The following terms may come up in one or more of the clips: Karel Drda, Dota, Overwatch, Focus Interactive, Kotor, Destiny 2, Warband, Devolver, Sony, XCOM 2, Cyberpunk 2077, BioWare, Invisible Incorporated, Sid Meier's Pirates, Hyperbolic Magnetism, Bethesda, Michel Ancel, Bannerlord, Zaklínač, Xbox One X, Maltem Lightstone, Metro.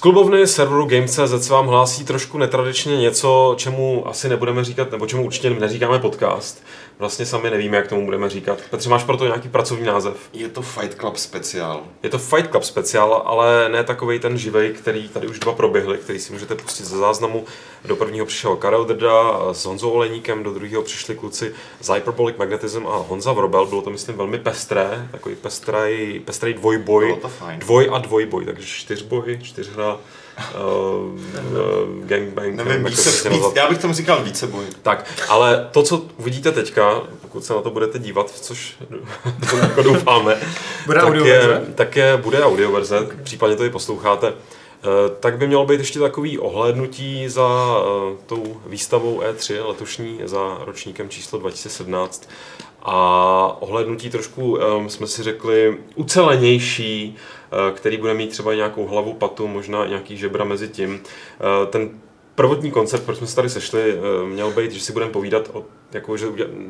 klubovny serveru Games.cz vám hlásí trošku netradičně něco, čemu asi nebudeme říkat, nebo čemu určitě neříkáme podcast. Vlastně sami nevíme, jak tomu budeme říkat. Petře, máš pro to nějaký pracovní název? Je to Fight Club speciál. Je to Fight Club speciál, ale ne takovej ten živej, který tady už dva proběhly, který si můžete pustit ze záznamu. Do prvního přišel Karel Drda s Honzou Oleníkem, do druhého přišli kluci z Hyperbolic Magnetism a Honza Vrobel. Bylo to, myslím, velmi pestré, takový pestrý dvojboj. Dvoj a dvojboj, takže čtyřboj, čtyřhra. Gangbang. Nevím, já bych tomu říkal víceboj. Tak, ale to, co uvidíte teďka, pokud se na to budete dívat, což jako doufáme, bude audioverze, okay. Případně to i posloucháte, tak by mělo být ještě takový ohlédnutí za tou výstavou E3 letošní, za ročníkem číslo 2017. A ohlédnutí trošku, jsme si řekli, ucelenější, který bude mít třeba nějakou hlavu, patu, možná nějaký žebra mezi tím. Ten prvotní koncept, proč jsme se tady sešli, měl být, že si budeme povídat,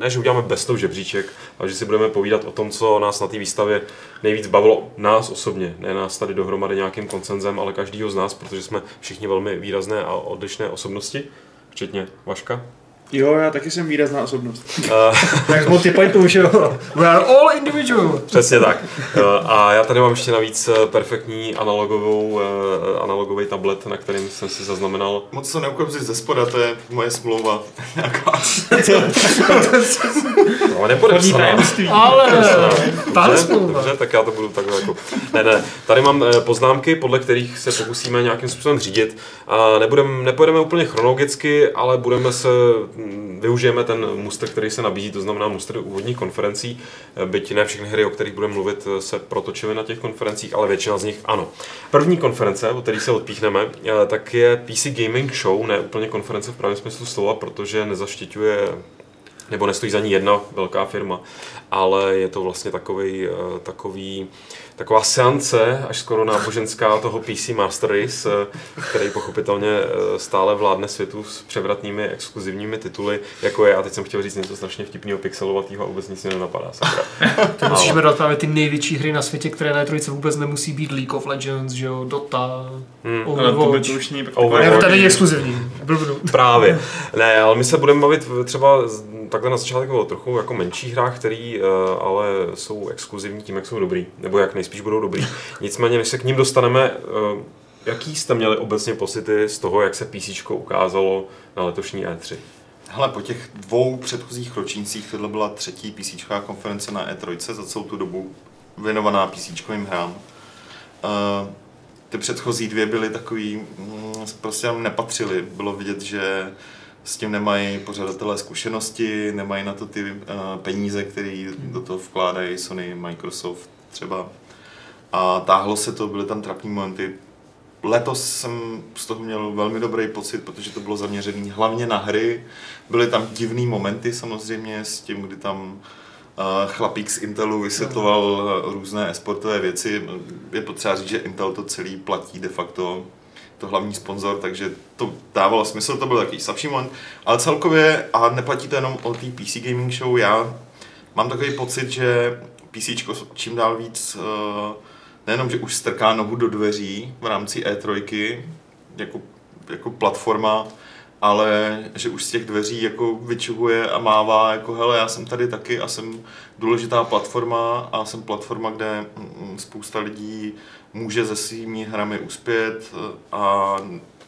že uděláme bez toho žebříček, ale že si budeme povídat o tom, co nás na té výstavě nejvíc bavilo. Nás osobně, ne nás tady dohromady nějakým koncenzem, ale každýho z nás, protože jsme všichni velmi výrazné a odlišné osobnosti, včetně Vaška. Jo, já taky jsem výrazná osobnost. Tak multi-pointu už jo. We are all individual. Přesně tak. A já tady mám ještě navíc perfektní analogový tablet, na kterým jsem si zaznamenal. Moc to neukopřit ze spoda, to je moje smlouva. No, nepodepsaná. Ale tahle smlouva. Dobře, tak já to budu takhle jako... Ne, tady mám poznámky, podle kterých se pokusíme nějakým způsobem řídit. Nepojedeme úplně chronologicky, ale využijeme ten mustr, který se nabízí, to znamená mustr úvodních konferencí, byť ne všechny hry, o kterých budeme mluvit, se protočily na těch konferencích, ale většina z nich ano. První konference, o které se odpíchneme, tak je PC Gaming Show, ne úplně konference v pravém smyslu slova, protože nezaštiťuje, nebo nestojí za ní jedna velká firma, ale je to vlastně taková seance, až skoro náboženská, toho PC Master Race, který pochopitelně stále vládne světu s převratnými exkluzivními tituly, jako je, a teď jsem chtěl říct něco strašně vtipného, pixelovatého a vůbec nic nenapadá. To musíme dát právě ty největší hry na světě, které na E3 vůbec nemusí být League of Legends, že jo, Dota, Overwatch. Overwatch. Tady je exkluzivní. Právě. Ne, ale my se budeme bavit třeba takhle na začátku o trochu jako menších hrách, které ale jsou exkluzivní tím, jak jsou dobrý, nebo jak nejspíš budou dobrý. Nicméně, než se k ním dostaneme, jaký jste měli obecně pocity z toho, jak se PCčko ukázalo na letošní E3? Hele, po těch dvou předchozích ročnících tohle byla třetí PCčková konference na E3 za celou tu dobu věnovaná PCčkovým hrám. Ty předchozí dvě byly takový, prostě nepatřily. Bylo vidět, že s tím nemají pořadatelé zkušenosti, nemají na to ty peníze, které do toho vkládají Sony, Microsoft třeba. A táhlo se to, byly tam trapní momenty. Letos jsem z toho měl velmi dobrý pocit, protože to bylo zaměřené hlavně na hry. Byly tam divné momenty samozřejmě s tím, kdy tam chlapík z Intelu vysvětloval různé esportové věci. Je potřeba říct, že Intel to celý platí de facto, to hlavní sponzor, takže to dávalo smysl, to byl takový slabší moment. Ale celkově, a neplatí to jenom o té PC Gaming Show, já mám takový pocit, že PCčko čím dál víc, nejenom, že už strká nohu do dveří v rámci E3 jako platforma, ale že už z těch dveří jako vyčuhuje a mává, jako hele, já jsem tady taky a jsem důležitá platforma a jsem platforma, kde spousta lidí může se svými hrami uspět a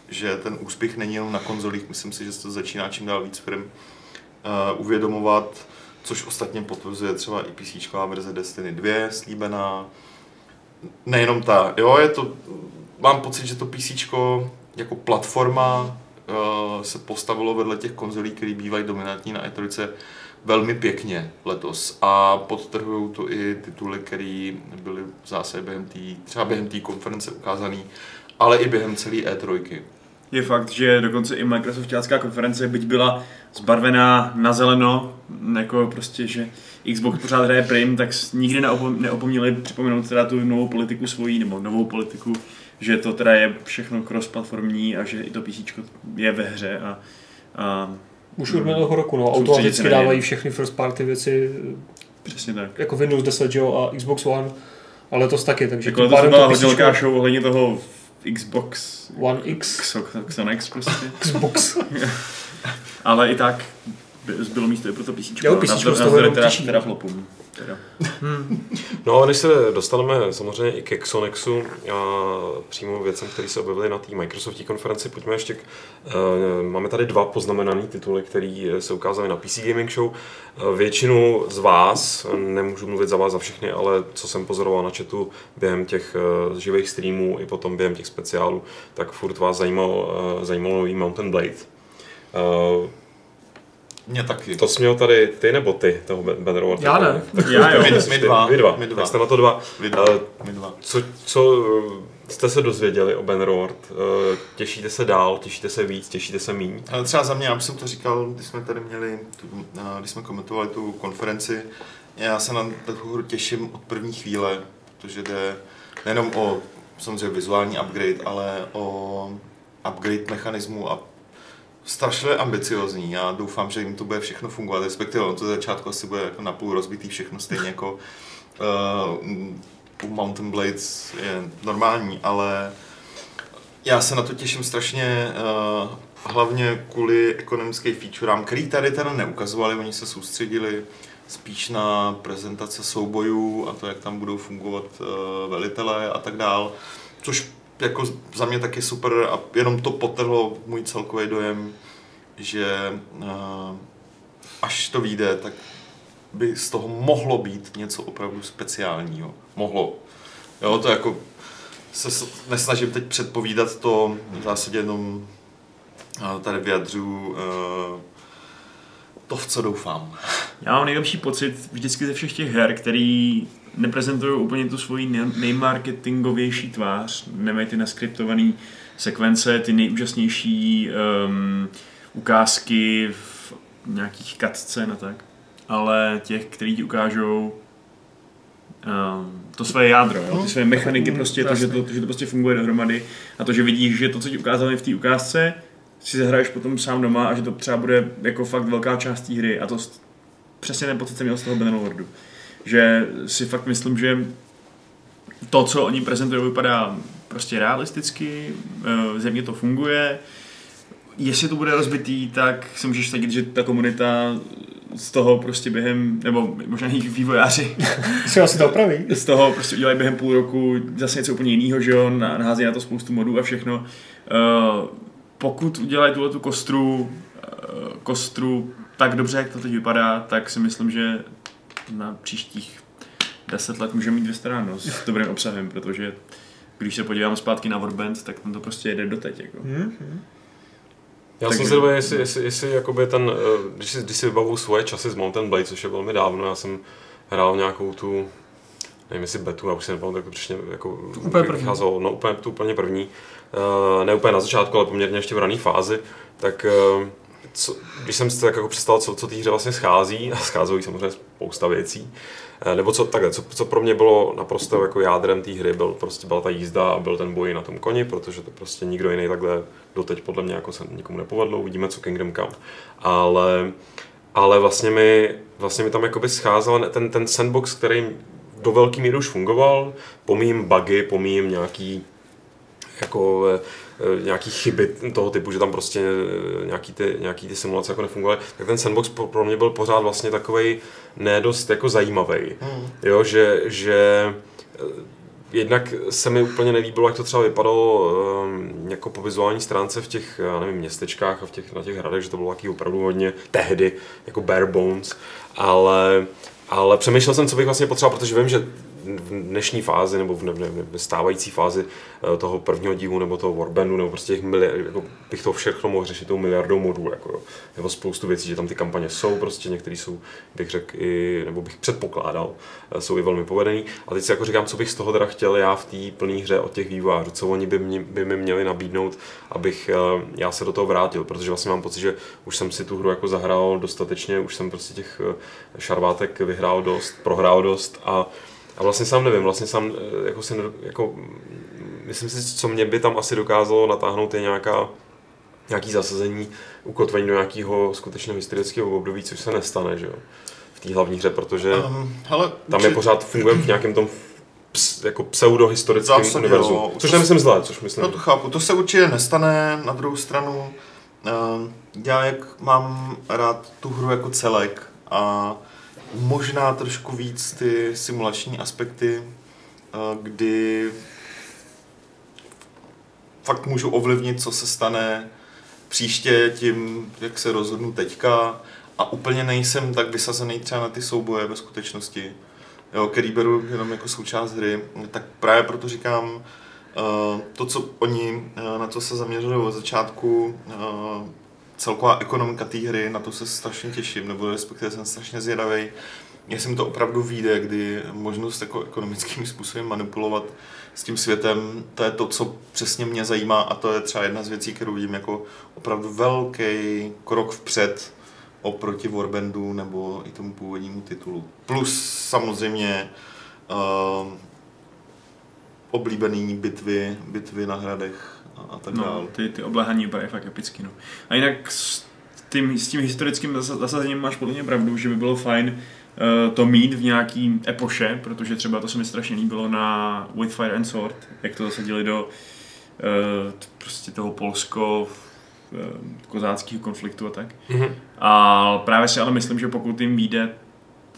že ten úspěch není jenom na konzolích. Myslím si, že se to začíná čím dál víc firm uvědomovat, což ostatně potvrzuje třeba i PCčková verze Destiny 2, slíbená. Nejenom ta, jo, je to, mám pocit, že to PCčko jako platforma se postavilo vedle těch konzolí, které bývají dominantní na E3 velmi pěkně letos a podtrhují to i tituly, které byly v zásadě během té konference ukázané, ale i během celé E3. Je fakt, že dokonce i Microsoftácká konference, byť byla zbarvená na zeleno, jako prostě, že Xbox pořád hraje Prime, tak nikdy neopomněli připomenout teda tu novou politiku svojí, nebo novou politiku, že to teda je všechno cross-platformní a že i to PCčko je ve hře a už od minulého roku, no, automaticky dávají všechny first party věci. Přesně tak. Jako Windows 10, jo, a Xbox One, ale letos taky, takže... Jako letos byla hodně velká show ohledně toho Xbox One X. Xbox prostě. Xbox. Ale i tak zbylo místo i pro to písíčku. Jo, písíčku z toho jenom těší. No a než se dostaneme samozřejmě i ke Xonexu a přímo věcem, které se objevily na té Microsoftí konferenci, pojďme ještě máme tady dva poznamenané tituly, které se ukázaly na PC Gaming Show. Většinu z vás, nemůžu mluvit za vás za všechny, ale co jsem pozoroval na chatu během těch živých streamů i potom během těch speciálů, tak furt vás zajímalo nový Mountain Blade. Mě taky. To jsi měl tady ty nebo ty, toho Bannerlorda? Já ne. Tak já jo. My dva. Tak jste na to dva. My dva. Co jste se dozvěděli o Bannerlord? Těšíte se dál, těšíte se víc, těšíte se míň? Třeba za mě, já jsem to říkal, když jsme tady měli, když jsme komentovali tu konferenci, já se na takovou hru těším od první chvíle, protože jde nejenom o samozřejmě vizuální upgrade, ale o upgrade mechanismu a strašně ambiciozní. Já doufám, že jim to bude všechno fungovat, respektive ono to začátku asi bude jako napůl rozbitý všechno, stejně jako u Mountain Blades je normální, ale já se na to těším strašně, hlavně kvůli ekonomickým featurám, který tady teda neukazovali, oni se soustředili spíš na prezentace soubojů a to, jak tam budou fungovat velitelé a tak dál, což jako za mě taky super a jenom to potrhlo můj celkový dojem, že až to vyjde, tak by z toho mohlo být něco opravdu speciálního. Mohlo. Jo, to jako se nesnažím teď předpovídat to, v zásadě jenom tady vyjadřuju to, v co doufám. Já mám nejlepší pocit vždycky ze všech těch her, který neprezentují úplně tu svoji nejmarketingovější tvář, nemají ty naskriptované sekvence, ty nejúžasnější ukázky v nějakých cutscén a tak, ale těch, který ti ukážou to své jádro, jo? Ty své mechaniky, prostě to, že to prostě funguje dohromady a to, že vidíš, že to, co ti ukázali v té ukázce, si zahraješ potom sám doma a že to třeba bude jako fakt velká část té hry a to přesně ten pocit jsem měl z toho Bannerlordu. Že si fakt myslím, že to, co oni prezentují, vypadá prostě realisticky, země to funguje. Jestli to bude rozbitý, tak si můžeš vsadit, že ta komunita z toho prostě během, nebo možná jejich vývojáři z toho prostě udělají během půl roku zase něco úplně jinýho, že jo, nahází na to spoustu modů a všechno. Pokud udělají tuhletu kostru tak dobře, jak to teď vypadá, tak si myslím, že na příštích 10 let můžeme mít vystaráno s dobrým obsahem, protože když se podíváme zpátky na Warband, tak tam to prostě jede doteď. Jako. Mm-hmm. Já jsem zrovna, jestli jakoby ten, když si vybavuju svoje časy z Mountain Blade, což je velmi dávno, já jsem hrál nějakou tu, nevím jestli betu, já už si nepamatuji, jako vycházelo, no úplně první, ne úplně na začátku, ale poměrně ještě v rané fázi, tak když jsem si tak jako představil, co té hře vlastně schází, a scházejí samozřejmě spousta věcí, nebo co pro mě bylo naprosto jako jádrem té hry, byla ta jízda a byl ten boj na tom koni, protože to prostě nikdo jiný takhle doteď podle mě jako se nikomu nepovedlo, uvidíme co Kingdom Come, ale vlastně mi tam jakoby scházel ten sandbox, který do velký míry už fungoval, pomíjím bugy, pomíjím nějaký chyby toho typu, že tam prostě nějaký ty simulace jako nefungovaly, tak ten sandbox pro mě byl pořád vlastně takovej nedost jako zajímavý, jo, že jednak se mi úplně nelíbilo, jak to třeba vypadalo jako po vizuální stránce v těch, nevím, městečkách a na těch hradech, že to bylo taky opravdu hodně tehdy, jako bare bones, ale přemýšlel jsem, co bych vlastně potřeboval, protože vím, že v dnešní fázi nebo v stávající fázi toho prvního dílu nebo toho Warbandu nebo prostě jako bych to všechno mohl řešit tou miliardou modů jako, nebo spoustu věcí, že tam ty kampaně jsou prostě, některé jsou, bych řekl i, nebo bych předpokládal, jsou i velmi povedený a teď si jako říkám, co bych z toho teda chtěl já v té plné hře od těch vývojářů, co oni by mi měli nabídnout, abych já se do toho vrátil, protože vlastně mám pocit, že už jsem si tu hru jako zahrál dostatečně, už jsem prostě těch šarvátek vyhrál dost, prohrál dost a vlastně sám nevím, myslím si, co mě by tam asi dokázalo natáhnout je nějaký zasazení, ukotvení do nějakého skutečného historického období, což se nestane, že jo, v té hlavní hře, protože tam je pořád fungujeme v nějakém tom jako pseudohistorickém univerzum. Jo, což nemyslím zlé, což myslím. No to chápu, to se určitě nestane, na druhou stranu já jak mám rád tu hru jako celek a možná trošku víc ty simulační aspekty, kdy fakt můžu ovlivnit, co se stane příště tím, jak se rozhodnu teďka a úplně nejsem tak vysazený třeba na ty souboje ve skutečnosti, jo, který beru jenom jako součást hry, tak právě proto říkám, to, co oni na to se zaměřili od začátku, celková ekonomika té hry, na to se strašně těším, nebo respektive jsem strašně zvědavej, jestli mi to opravdu vyjde, kdy možnost jako ekonomickými způsobem manipulovat s tím světem, to je to, co přesně mě zajímá a to je třeba jedna z věcí, kterou vidím jako opravdu velký krok vpřed oproti Warbandu nebo i tomu původnímu titulu. Plus samozřejmě oblíbený bitvy na hradech a tak dále. No, ty obléhání je fakt epický, no. A jinak s tím historickým zasazením máš podle mě pravdu, že by bylo fajn to mít v nějaký epoše, protože třeba to se mi strašně líbilo na With Fire and Sword, jak to zasadili do prostě toho Polsko kozáckých konfliktů a tak. Mm-hmm. A právě si ale myslím, že pokud jim vyjde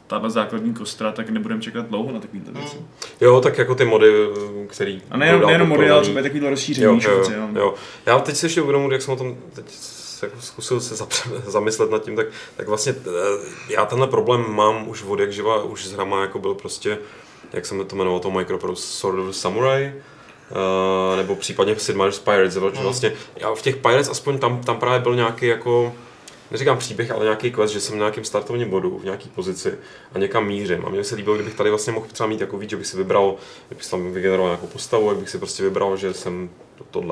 tato základní kostra, tak nebudeme čekat dlouho na takovýhle věci. Jo, tak jako ty mody, který... A nejenom mody, ale třeba je takovýhle rozšíření. Jo. Já teď si ještě uvědomuji, jak jsem o tom teď zkusil se zamyslet nad tím, tak vlastně já tenhle problém mám už od jak živa, už s hrama, jako byl prostě, jak jsem to jmenoval, to Microprose Sword of the Samurai, nebo případně Sid Meier's Pirates, vlastně já v těch Pirates aspoň tam právě byl nějaký jako, neříkám příběh, ale nějaký quest, že jsem v nějakém startovním bodu, v nějaký pozici a někam mířím. A mně se líbilo, kdybych tady vlastně mohl třeba mít jako víc, že bych si vybral, kdybych tam vygeneroval nějakou postavu, jak bych si prostě vybral, že jsem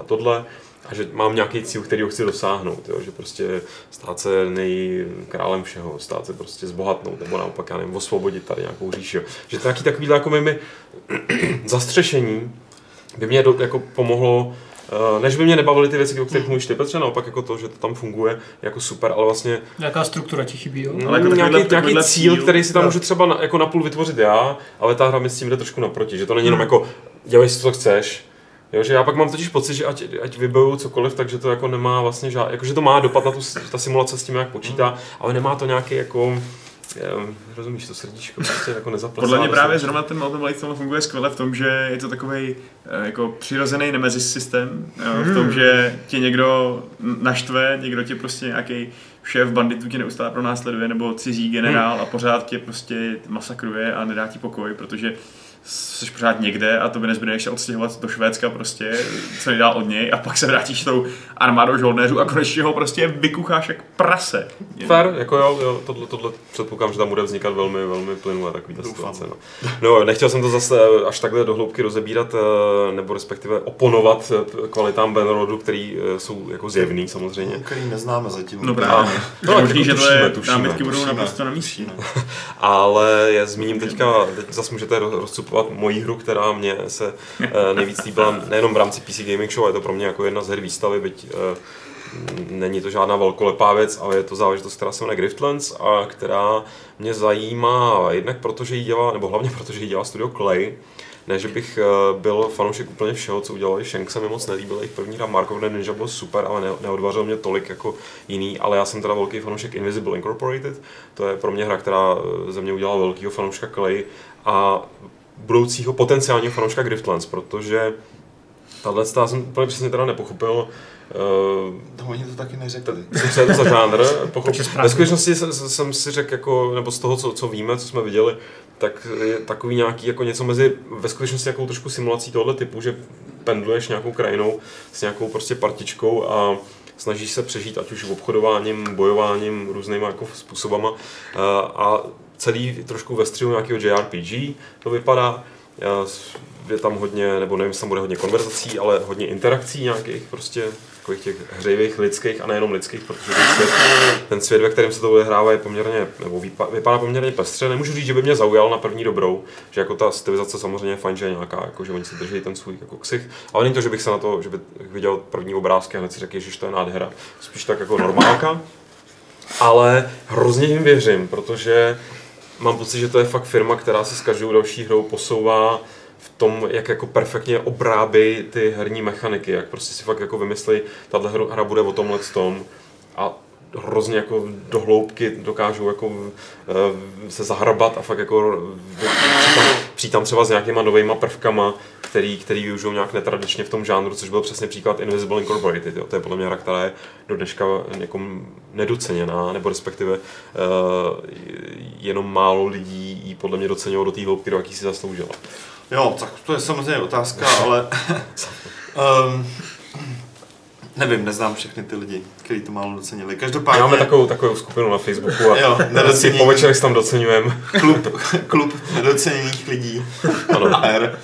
tohle a že mám nějaký cíl, který ho chci dosáhnout, jo? Že prostě stát se nejkrálem všeho, stát se prostě zbohatnout, nebo naopak, já nevím, osvobodit tady nějakou říši, jo? Že to nějaký takovýhle jako mými zastřešení by mě jako pomohlo, než by mě nebavily ty věci, o kterých mluvíš ty, Petře, naopak jako to, že to tam funguje jako super, ale vlastně... Nějaká struktura ti chybí, jo? Ale jako nějaký cíl, který si tam můžu třeba jako napůl vytvořit já, ale ta hra mi s tím jde trošku naproti, že to není jenom jako dělej si to, co chceš, jo, že já pak mám totiž pocit, že ať vybavuju cokoliv, takže to jako nemá vlastně žádný, jakože to má dopad na ta simulace s tím, jak počítá, ale nemá to nějaký jako... rozumíš to srdíčko, prostě jako nezaplesá. Podle mě právě zrovna ten Maltem Lightstone funguje skvěle v tom, že je to takovej jako přirozený nemezis systém, v tom, že tě někdo naštve, někdo tě prostě nějaký šéf banditů tě neustále pronásleduje, nebo cizí generál a pořád tě prostě masakruje a nedá ti pokoj, protože jsi pořád někde a to by nezbyde ještě odstěhovat do Švédska prostě, co nejdál od něj a pak se vrátíš tou armádou žoldnéřů a konečně ho prostě vykucháš jak prase. Fair, jako jo, tohle předpokládám, že tam bude vznikat velmi, velmi plynulé takovýhle situace. No, nechtěl jsem to zase až takhle do hloubky rozebírat, nebo respektive oponovat kvalitám Bannerlordu, který jsou jako zjevný samozřejmě. Který neznáme zatím. No právě. No, možný, že tvoje námitky budou naprosto na místě. Ale já zmíním teď zase můžete moji hru, která mě se nejvíc líbila nejenom v rámci PC Gaming Show, je to pro mě jako jedna z her výstavy, byť není to žádná velkolepá věc, ale je to záležitost, která se jmenuje Griftlands a která mě zajímá jednak protože ji dělá, nebo hlavně protože ji dělá studio Klei. Ne, že bych byl fanoušek úplně všeho, co udělali Shank, se mi moc nelíbil, jejich první hra Mark of the Ninja byl super, ale neodvařil mě tolik jako jiný, ale já jsem teda velký fanoušek Invisible Incorporated, to je pro mě hra, která ze mě udělala velkýho fanouška Klei a budoucího potenciálního fanouška Griftlands, protože tahle já jsem úplně přesně teda nepochopil. To oni to taky neřekli. Co je to za žánr? Ve skutečnosti jsem si řekl, jako, nebo z toho, co víme, co jsme viděli, tak je takový nějaký jako něco mezi ve skutečnosti nějakou trošku simulací tohoto typu, že pendluješ nějakou krajinou s nějakou prostě partičkou a snažíš se přežít ať už obchodováním, bojováním, různýma jako způsobama a celý trošku ve střihu nějakého JRPG to vypadá, je tam hodně, nebo nevím, jestli tam bude hodně konverzací, ale hodně interakcí nějakých prostě takových těch hřejivých lidských a nejenom lidských, protože ten svět, ve kterém se to odehrává, je poměrně, nebo vypadá poměrně pestře. Nemůžu říct, že by mě zaujal na první dobrou, že jako ta stylizace samozřejmě je fajn, že je nějaká, jako, že oni si drží ten svůj jako ksich, ale není to, že bych se na to, že bych viděl první obrázky a hned si řekl, že to je nádhera, spíš tak jako normálka, ale hrozně jim věřím, protože mám pocit, že to je fakt firma, která se s každou další hrou posouvá v tom, jak jako perfektně obrábí ty herní mechaniky, jak prostě si fakt jako vymyslí, tato hra bude o tomhle tom a hrozně jako do hloubky dokážou jako se zahrabat a fakt jako přijít tam třeba s nějakýma novejma prvkama, který využijou nějak netradičně v tom žánru, což byl přesně příklad Invisible Incorporated. Jo. To je podle mě hra, která je do dneška nedoceněná, nebo respektive jenom málo lidí ji podle mě docenilo do té hloubky, do jaký si zasloužila. Jo, tak to je samozřejmě otázka, ale nevím, neznám všechny ty lidi, kteří to málo docenili. Každopádně máme takovou skupinu na Facebooku a jo, nedocenění, po večerech tam doceňujeme. Klub nedoceněných lidí. Ano. AR.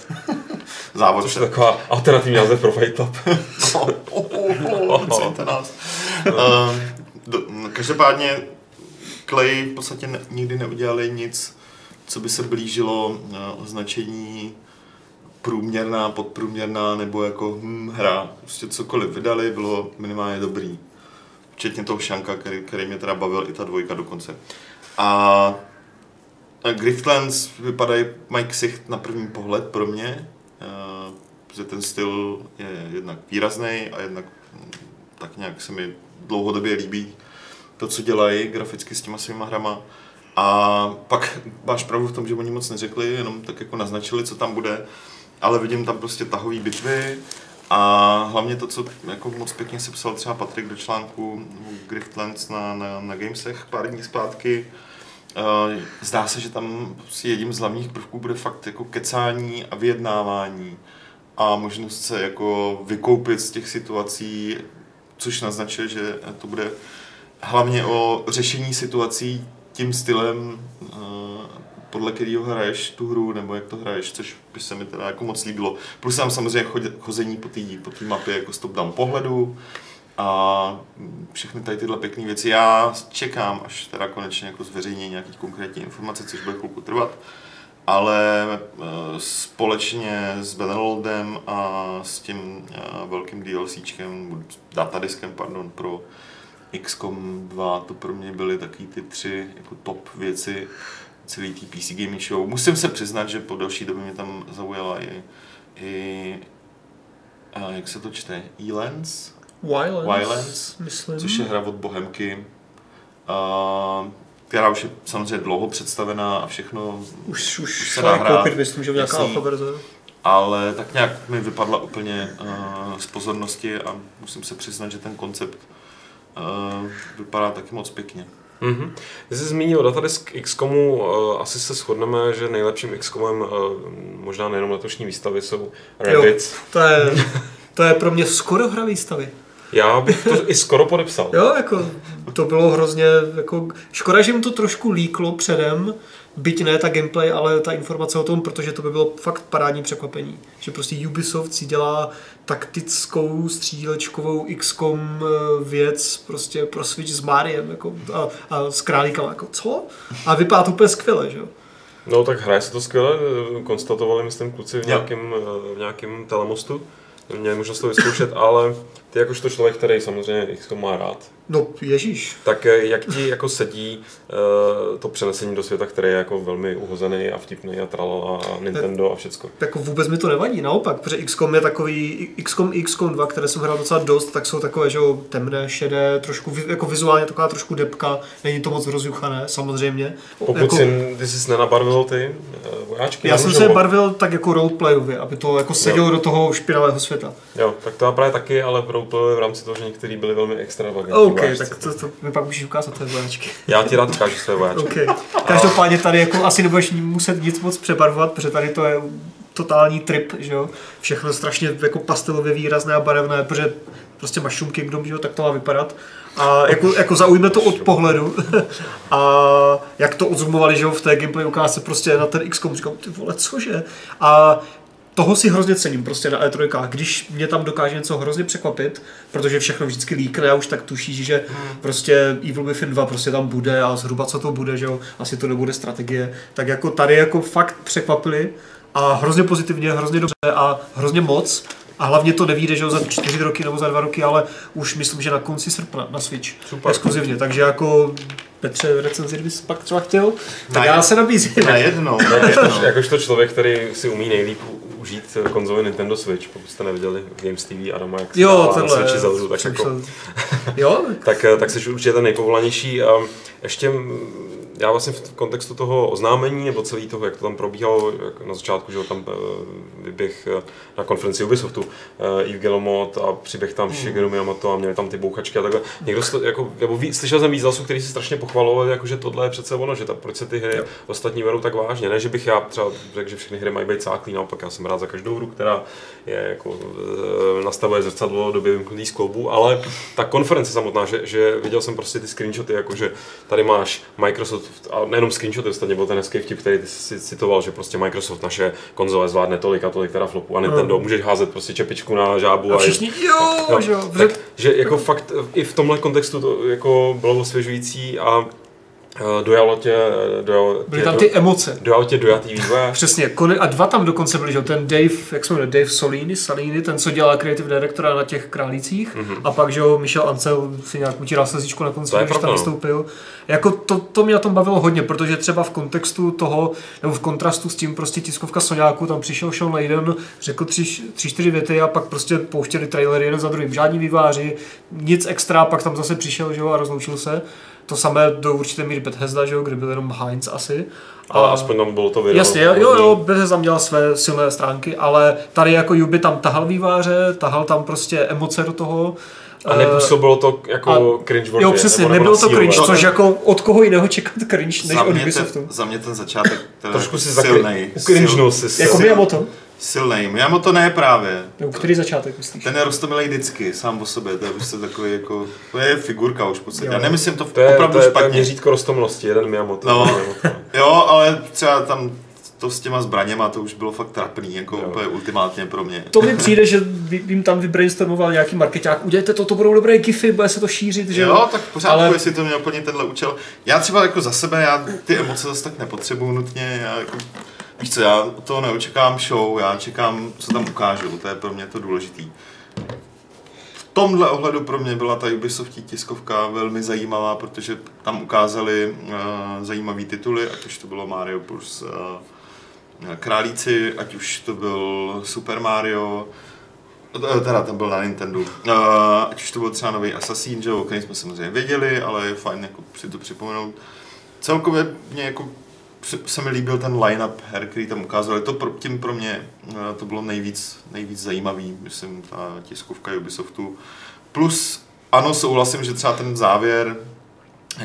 Závod. Což je taková alternativní název pro Fight Club. Každopádně Klei v podstatě nikdy neudělali nic, co by se blížilo označení průměrná, podprůměrná nebo jako hra. Prostě cokoliv vydali, bylo minimálně dobrý. Včetně toho Šanka, který mě teda bavil, i ta dvojka dokonce. A Griftlands vypadají mají ksicht na první pohled pro mě, protože ten styl je jednak výrazný a jednak tak nějak se mi dlouhodobě líbí to, co dělají graficky s těma svýma hrama. A pak máš pravdu v tom, že oni moc neřekli, jenom tak jako naznačili, co tam bude. Ale vidím tam prostě tahové bitvy a hlavně to, co jako moc pěkně se psal třeba Patrik do článku Griftlands na Gamesech pár dní zpátky. Zdá se, že tam si jedním z hlavních prvků bude fakt jako kecání a vyjednávání a možnost se jako vykoupit z těch situací, což naznačuje, že to bude hlavně o řešení situací tím stylem, podle kterého hraješ tu hru, nebo jak to hraješ, což by se mi teda jako moc líbilo. Plus tam samozřejmě chození po té mapě jako stop-down pohledu a všechny tady tyhle pěkné věci. Já čekám, až teda konečně jako zveřejní nějaký konkrétní informace, což bude chvilku trvat, ale společně s Bannerlordem a s tím velkým DLCčkem, datadiskem, pardon, pro XCOM 2, to pro mě byly taky ty tři jako top věci celý tý PC gaming show. Musím se přiznat, že po delší době mě tam zaujala i jak se to čte? Wildlands, myslím. Což je hra od Bohemky, která už je samozřejmě dlouho představená a všechno už se dá hrát. Koupit, myslím, že nějaká alfa verze. Ale tak nějak mi vypadla úplně z pozornosti a musím se přiznat, že ten koncept vypadá taky moc pěkně. Mm-hmm. Když jsi zmínil datadisk XCOMu, asi se shodneme, že nejlepším XCOMem možná nejenom letošní výstavy jsou Rabbids. To je pro mě skoro hra výstavy. Já bych to i skoro podepsal. Jo, jako to bylo hrozně, jako škoda, že jim to trošku líklo předem, byť ne ta gameplay, ale ta informace o tom, protože to by bylo fakt parádní překvapení. Že prostě Ubisoft si dělá taktickou, střílečkovou XCOM věc prostě pro Switch s Mariem jako, a s králíkama, jako co? A vypadá to úplně skvěle, že jo? No tak hraje se to skvěle, konstatovali myslím kluci v nějakém telemostu. Měli možnost to vyzkoušet, ale ty jakožto člověk, který samozřejmě XCOM má rád. No ježíš. Tak jak ti jako sedí to přenesení do světa, který je jako velmi uhozený a vtipný a tralala a Nintendo a všecko? Tak vůbec mi to nevadí, naopak, protože XCOM je takový, XCOM i XCOM 2, které jsem hrál docela dost, tak jsou takové, že jo, temné, šedé, trošku jako vizuálně taková trošku depka, není to moc rozjuchané, samozřejmě. Pokud jako, ty jsi nenabarvil ty vojáčky? Já jsem se barvil tak jako roleplayově, aby to jako sedělo do toho špinavého světa. Jo, tak to já právě taky, ale roleplay v rámci toho, že některý byli velmi extravagantní. Okay, tak to mi pak můžeš ukázat tvé vojáčky. Já ti rád ukážu své vojáčky. Okay. Každopádně tady jako asi nebudeš muset nic moc přebarvovat, protože tady to je totální trip, že jo. Všechno strašně jako pastelově výrazné a barevné, protože prostě Mushroom Kingdom, že jo, tak to má vypadat. A jako zaujme to od pohledu. A jak to odzumovali, že jo, v té gameplay ukázce prostě na ten XCOM, říkám, ty vole, cože? A toho si hrozně cením prostě na E3, když mě tam dokáže něco hrozně překvapit, protože všechno vždycky líkne a už tak tušíš, že prostě Evil Within 2 prostě tam bude a zhruba co to bude, že jo, asi to nebude strategie, tak jako tady jako fakt překvapili a hrozně pozitivně, hrozně dobře a hrozně moc a hlavně to nevíde, že jo, za 4 roky nebo za 2 roky, ale už myslím, že na konci srpna na Switch, super, exkluzivně, takže jako Petře, recenzi, kdybys pak třeba chtěl, tak já se nabízím. Jakožto člověk, který si umí nejlíp užít konzoli Nintendo Switch, pokud jste neviděli Games TV Adama, jak na Switchi zalezu, tak jako... Jo? tak jsi určitě ten nejpovolanější. Ještě já vlastně v kontextu toho oznámení, nebo celý toho, jak to tam probíhalo, na začátku, že tam vyběh na konferenci Ubisoftu Yves Guillemot a přiběh tam Shigeru Miyamoto a měli tam ty bouchačky a takhle. Někdo slyšel jsem víc hlasů, který se strašně pochvaloval, jako, že tohle je přece ono, že ta, proč se ty hry ostatní berou tak vážně. Ne, že bych já třeba řekl, že všechny hry mají být cáklý, naopak já jsem rád za každou hru, která je, jako, nastavuje zrcadlo době vymknutý z kloubu, ale ta konference samotná, že viděl jsem prostě ty screenshoty, jako, že tady máš Microsoft, a nejenom screenshoty, ostatně byl ten hezký vtip, který ty si citoval, že prostě Microsoft naše konzole zvládne tolik a tolik teraflopů a Nintendo můžeš házet prostě čepičku na žábu a všichni jo. Takže jako fakt i v tomhle kontextu to jako bylo osvěžující a byly tam ty emoce. Dojatý vývojář. Přesně. A dva tam dokonce byli, že ten Dave, jak se jmenuje, Dave Salini, ten, co dělá creative directora na těch Králících, a pak, že jo, Michel Ancel si nějak utíral slezíčku na konci, když tam vystoupil. Jako to mě na tom bavilo hodně, protože třeba v kontextu toho, nebo v kontrastu s tím prostě tiskovka Soňáku, tam přišel Sean Layden, řekl 3-4 věty a pak prostě pouštěli trailery jeden za druhým. Žádní vývojáři, nic extra, pak tam zase přišel, že jo, a rozloučil se. To samé do určité míry Bethesda, že jo, kde byl jenom Heinz asi. Ale aspoň tam bylo to video. Jasně, jo, Bethesda měla své silné stránky, ale tady jako Yubi tam tahal výváře, tahal tam prostě emoce do toho. A nepůsobilo to jako cringe-worthy. Jo, přesně, nebylo to cringe, což jako od koho jiného čekat cringe, než od Ubisoftu. Za mě ten začátek trošku si silnej. Cringe-nul si. Jako Miyamoto. Silnej. Miyamoto ne právě. No, který začátek myslíš? Ten je roztomilej vždycky, sám o sobě, to je prostě takový jako... To je figurka už v podstatě. Já nemyslím to opravdu špatně. To je měřítko roztomlosti, jeden Miyamoto. No, jo, ale třeba tam... To s těma zbraněma, to už bylo fakt trapný, jako úplně ultimátně pro mě. To mi přijde, že jim tam vybrainstormoval nějaký markeťák, udělejte to budou dobré gify, bude se to šířit, že jo? Tak pořád, jestli to měl plně tenhle účel. Já třeba jako za sebe, já ty emoce zase tak nepotřebuju nutně, já jako... Víš co, já od toho neočekám show, já čekám, co tam ukážu, to je pro mě to důležitý. V tomhle ohledu pro mě byla ta Ubisoftí tiskovka velmi zajímavá, protože tam ukázali zajímavý tituly, ať už to bylo Mario plus Králíci, ať už to byl Super Mario, teda ten byl na Nintendo, ať už to byl třeba nový Assassin, že o který jsme samozřejmě věděli, ale je fajn jako si to připomenout. Celkově mě jako se mi líbil ten line-up her, který tam ukázali, tím pro mě to bylo nejvíc zajímavý, myslím, ta tiskovka Ubisoftu. Plus, ano, souhlasím, že třeba ten závěr,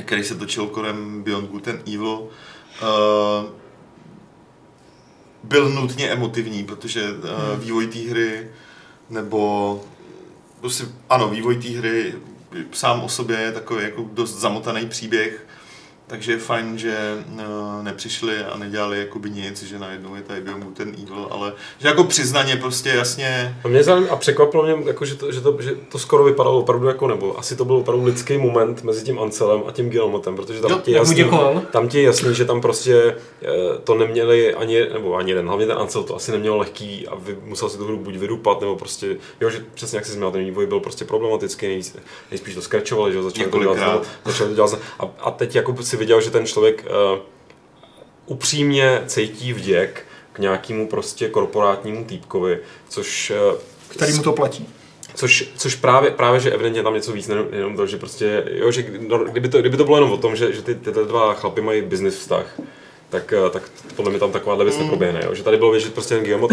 který se točil kolem Beyond Good and Evil, byl nutně emotivní, protože vývoj té hry, nebo prostě, ano, vývoj té hry sám o sobě je takový jako dost zamotaný příběh, takže je fajn, že nepřišli a nedělali jakoby nic, že najednou je tady byl ten evil, ale že jako přiznaně prostě jasně... A překvapilo mě, jako, že to skoro vypadalo opravdu jako, nebo asi to byl opravdu lidský moment mezi tím Ancelem a tím Guillemotem, protože tam ti je jasný, že tam prostě to neměli ani jeden, hlavně ten Ancel to asi neměl lehký a musel si tu hru buď vydupat, nebo prostě, jo, že přesně jak si změnil, ten vývoj byl prostě problematický, nejspíš to skračovali, že začali to dělat a teď jako si viděl, že ten člověk upřímně cítí vděk k nějakému prostě korporátnímu týpkovi, což... Který mu to platí. Což právě, že evidentně tam něco víc, jenom to, že prostě, jo, že kdyby to bylo jenom o tom, že tyhle dva chlapy mají business vztah, tak podle mě tam takováhle věc neproběhne, jo? Že tady bylo vědět, že prostě ten Guillemot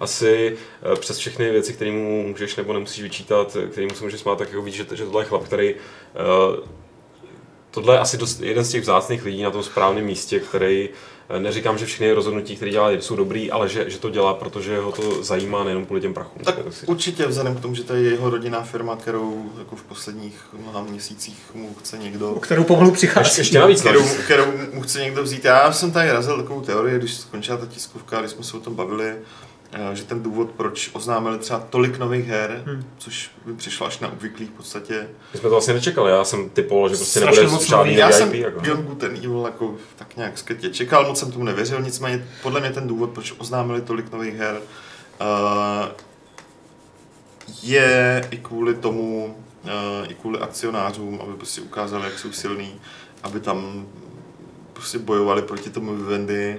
asi přes všechny věci, které mu můžeš nebo nemusíš vyčítat, které mu se můžeš smát, tak jako víš, že tohle je chlap, který... Tohle je asi jeden z těch vzácných lidí na tom správném místě, který, neříkám, že všechny rozhodnutí, které dělá, jsou dobrý, ale že to dělá, protože ho to zajímá nejenom kvůli těm prachům. Tak určitě vzhledem k tomu, že to je jeho rodinná firma, kterou jako v posledních mnoha měsících mu chce někdo... Kterou pomalu přichází. Ještě navíc. Kterou mu chce někdo vzít. Já jsem tady razil takovou teorii, když skončila ta tiskovka, když jsme se o tom bavili, že ten důvod, proč oznámili třeba tolik nových her, což by přišlo až na obvyklý v podstatě. My jsme to vlastně nečekali, já jsem typoval, že prostě nebude žádný VIP. Jsem Beyond Good and Evil jako tak nějak skrytě čekal, moc jsem tomu nevěřil, nicméně podle mě ten důvod, proč oznámili tolik nových her, je i kvůli tomu, i kvůli akcionářům, aby prostě ukázali, jak jsou silný, aby tam prostě bojovali proti tomu Vivendi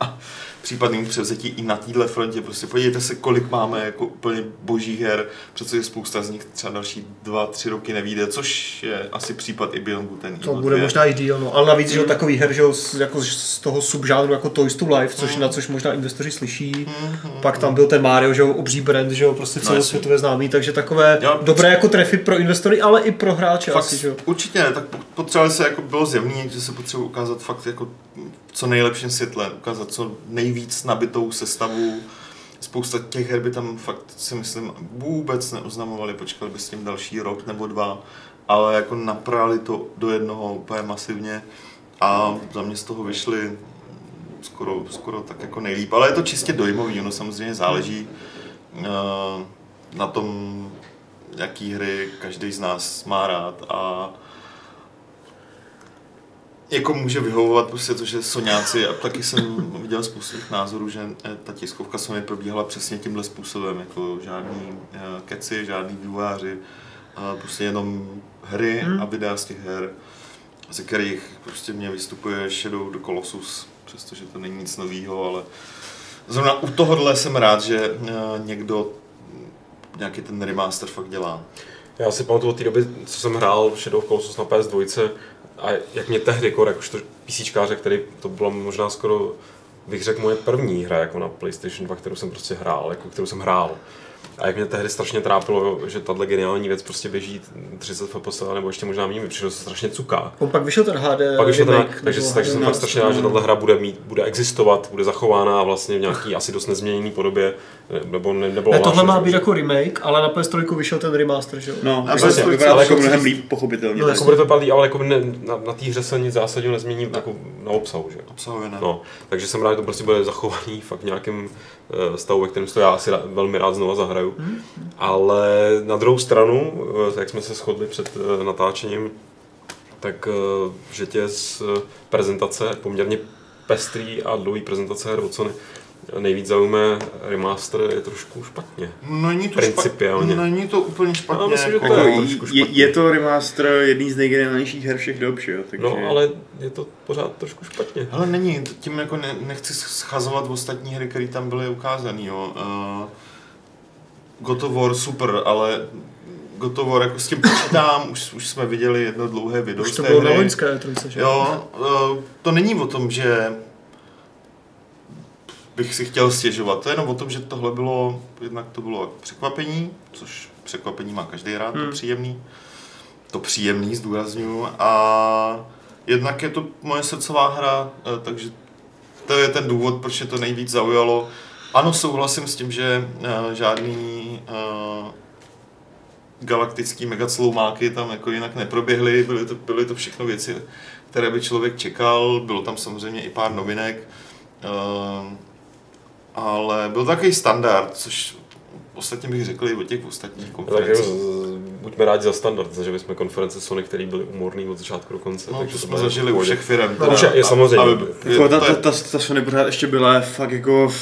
a případnému převzetí i na téhle frontě. Prostě podívejte se, kolik máme jako úplně boží her, přece spousta z nich třeba další 2-3 roky nevíde, což je asi případ i Beyond Good and Evil. To bude možná i díl, no. Ale navíc, že takový her, že jako z toho subžánru jako Toys to Life, což, na což možná investoři slyší, pak tam byl ten Mario, že obří brand, že prostě celosvětově známý, takže takové dobré jako trefy pro investory, ale i pro hráče fakt, asi, že jo. Určitě ne, tak potřebovali se, jako bylo zjevný, že se potřebuje ukázat fakt jako co nejlepším světlem, ukázat co nejvíc nabitou sestavu. Spousta těch her by tam fakt si myslím vůbec neoznamovali, počkali by s tím další rok nebo dva, ale jako naprali to do jednoho úplně masivně a za mě z toho vyšli skoro tak jako nejlíp, ale je to čistě dojmový, ono samozřejmě záleží na tom, jaký hry každý z nás má rád a jako může vyhovovat prostě to, že Soňáci, a taky jsem viděl spoustu názorů, že ta tiskovka Sony probíhala přesně tímhle způsobem, jako žádný keci, žádný vývojáři, prostě jenom hry a videa z těch her, ze kterých prostě mě vystupuje Shadow of the Colossus, přestože to není nic novýho, ale zrovna u tohohle jsem rád, že někdo nějaký ten remaster fakt dělá. Já si pamatuju od té doby, co jsem hrál Shadow of Colossus na PS2, a jak mě tehdy, jakožto PCčkáře, který to byla možná skoro, bych řekl, moje první hra jako na PlayStation 2, kterou jsem prostě hrál, jako kterou jsem hrál. A jak mě tehdy strašně trápilo, že tahle geniální věc prostě běží 30 FPS, nebo ještě možná méně, přišlo se strašně cuká. On pak vyšel ten HD, pak vyšel remake, takže jsem fakt strašně rád, že tahle hra bude existovat, bude zachována vlastně v nějaký asi dost nezměněný podobě, nebo nebylo. Ne, tohle má být jako remake, ale na PS3 vyšel ten remaster, že jo. No, a PS3 vypadá jako mnohem líp, pochopitelně. No, jako bude to vypadat, ale jako na té hře se nic zásadně nezmění jako na obsahu, že? Obsahově ne. No, takže jsem rád, že to prostě bude zachovaný fakt nějakým stavu, ve kterém to já asi velmi rád znova zahraju. Ale na druhou stranu, jak jsme se shodli před natáčením, tak že tě z prezentace, poměrně pestrý a dlouhý prezentace her od Sony, nejvíc zaujme remaster, je trošku špatně. Není to principiálně. Není to úplně špatně. Myslím, že to je to remaster jedný z nejgeniálnějších her všech dob, že jo? Takže... No, ale je to pořád trošku špatně. Ale není, tím jako nechci schazovat ostatní hry, které tam byly ukázaný, jo. God of War super, ale God of War jako s tím počítám, už jsme viděli jedno dlouhé video z té hry. Už to bylo na loňské E3, že? Jo, to není o tom, že bych si chtěl stěžovat, to je jenom o tom, že tohle bylo, jednak to bylo překvapení, což překvapení má každý rád, to příjemný zdůrazňuju, a jednak je to moje srdcová hra, takže to je ten důvod, proč je to nejvíc zaujalo. Ano, souhlasím s tím, že žádný galaktický megacloumáky tam jako jinak neproběhly, byly to všechno věci, které by člověk čekal, bylo tam samozřejmě i pár novinek, ale byl takový standard, což ostatně bych řekl i o těch ostatních konferencích. Buďme rádi za standard, zažili jsme konference Sony, které byly úmorný od začátku do konce. No, takže jsme zažili u všech firem. Je samozřejmě. Ta Sony pořád ještě byla fakt jako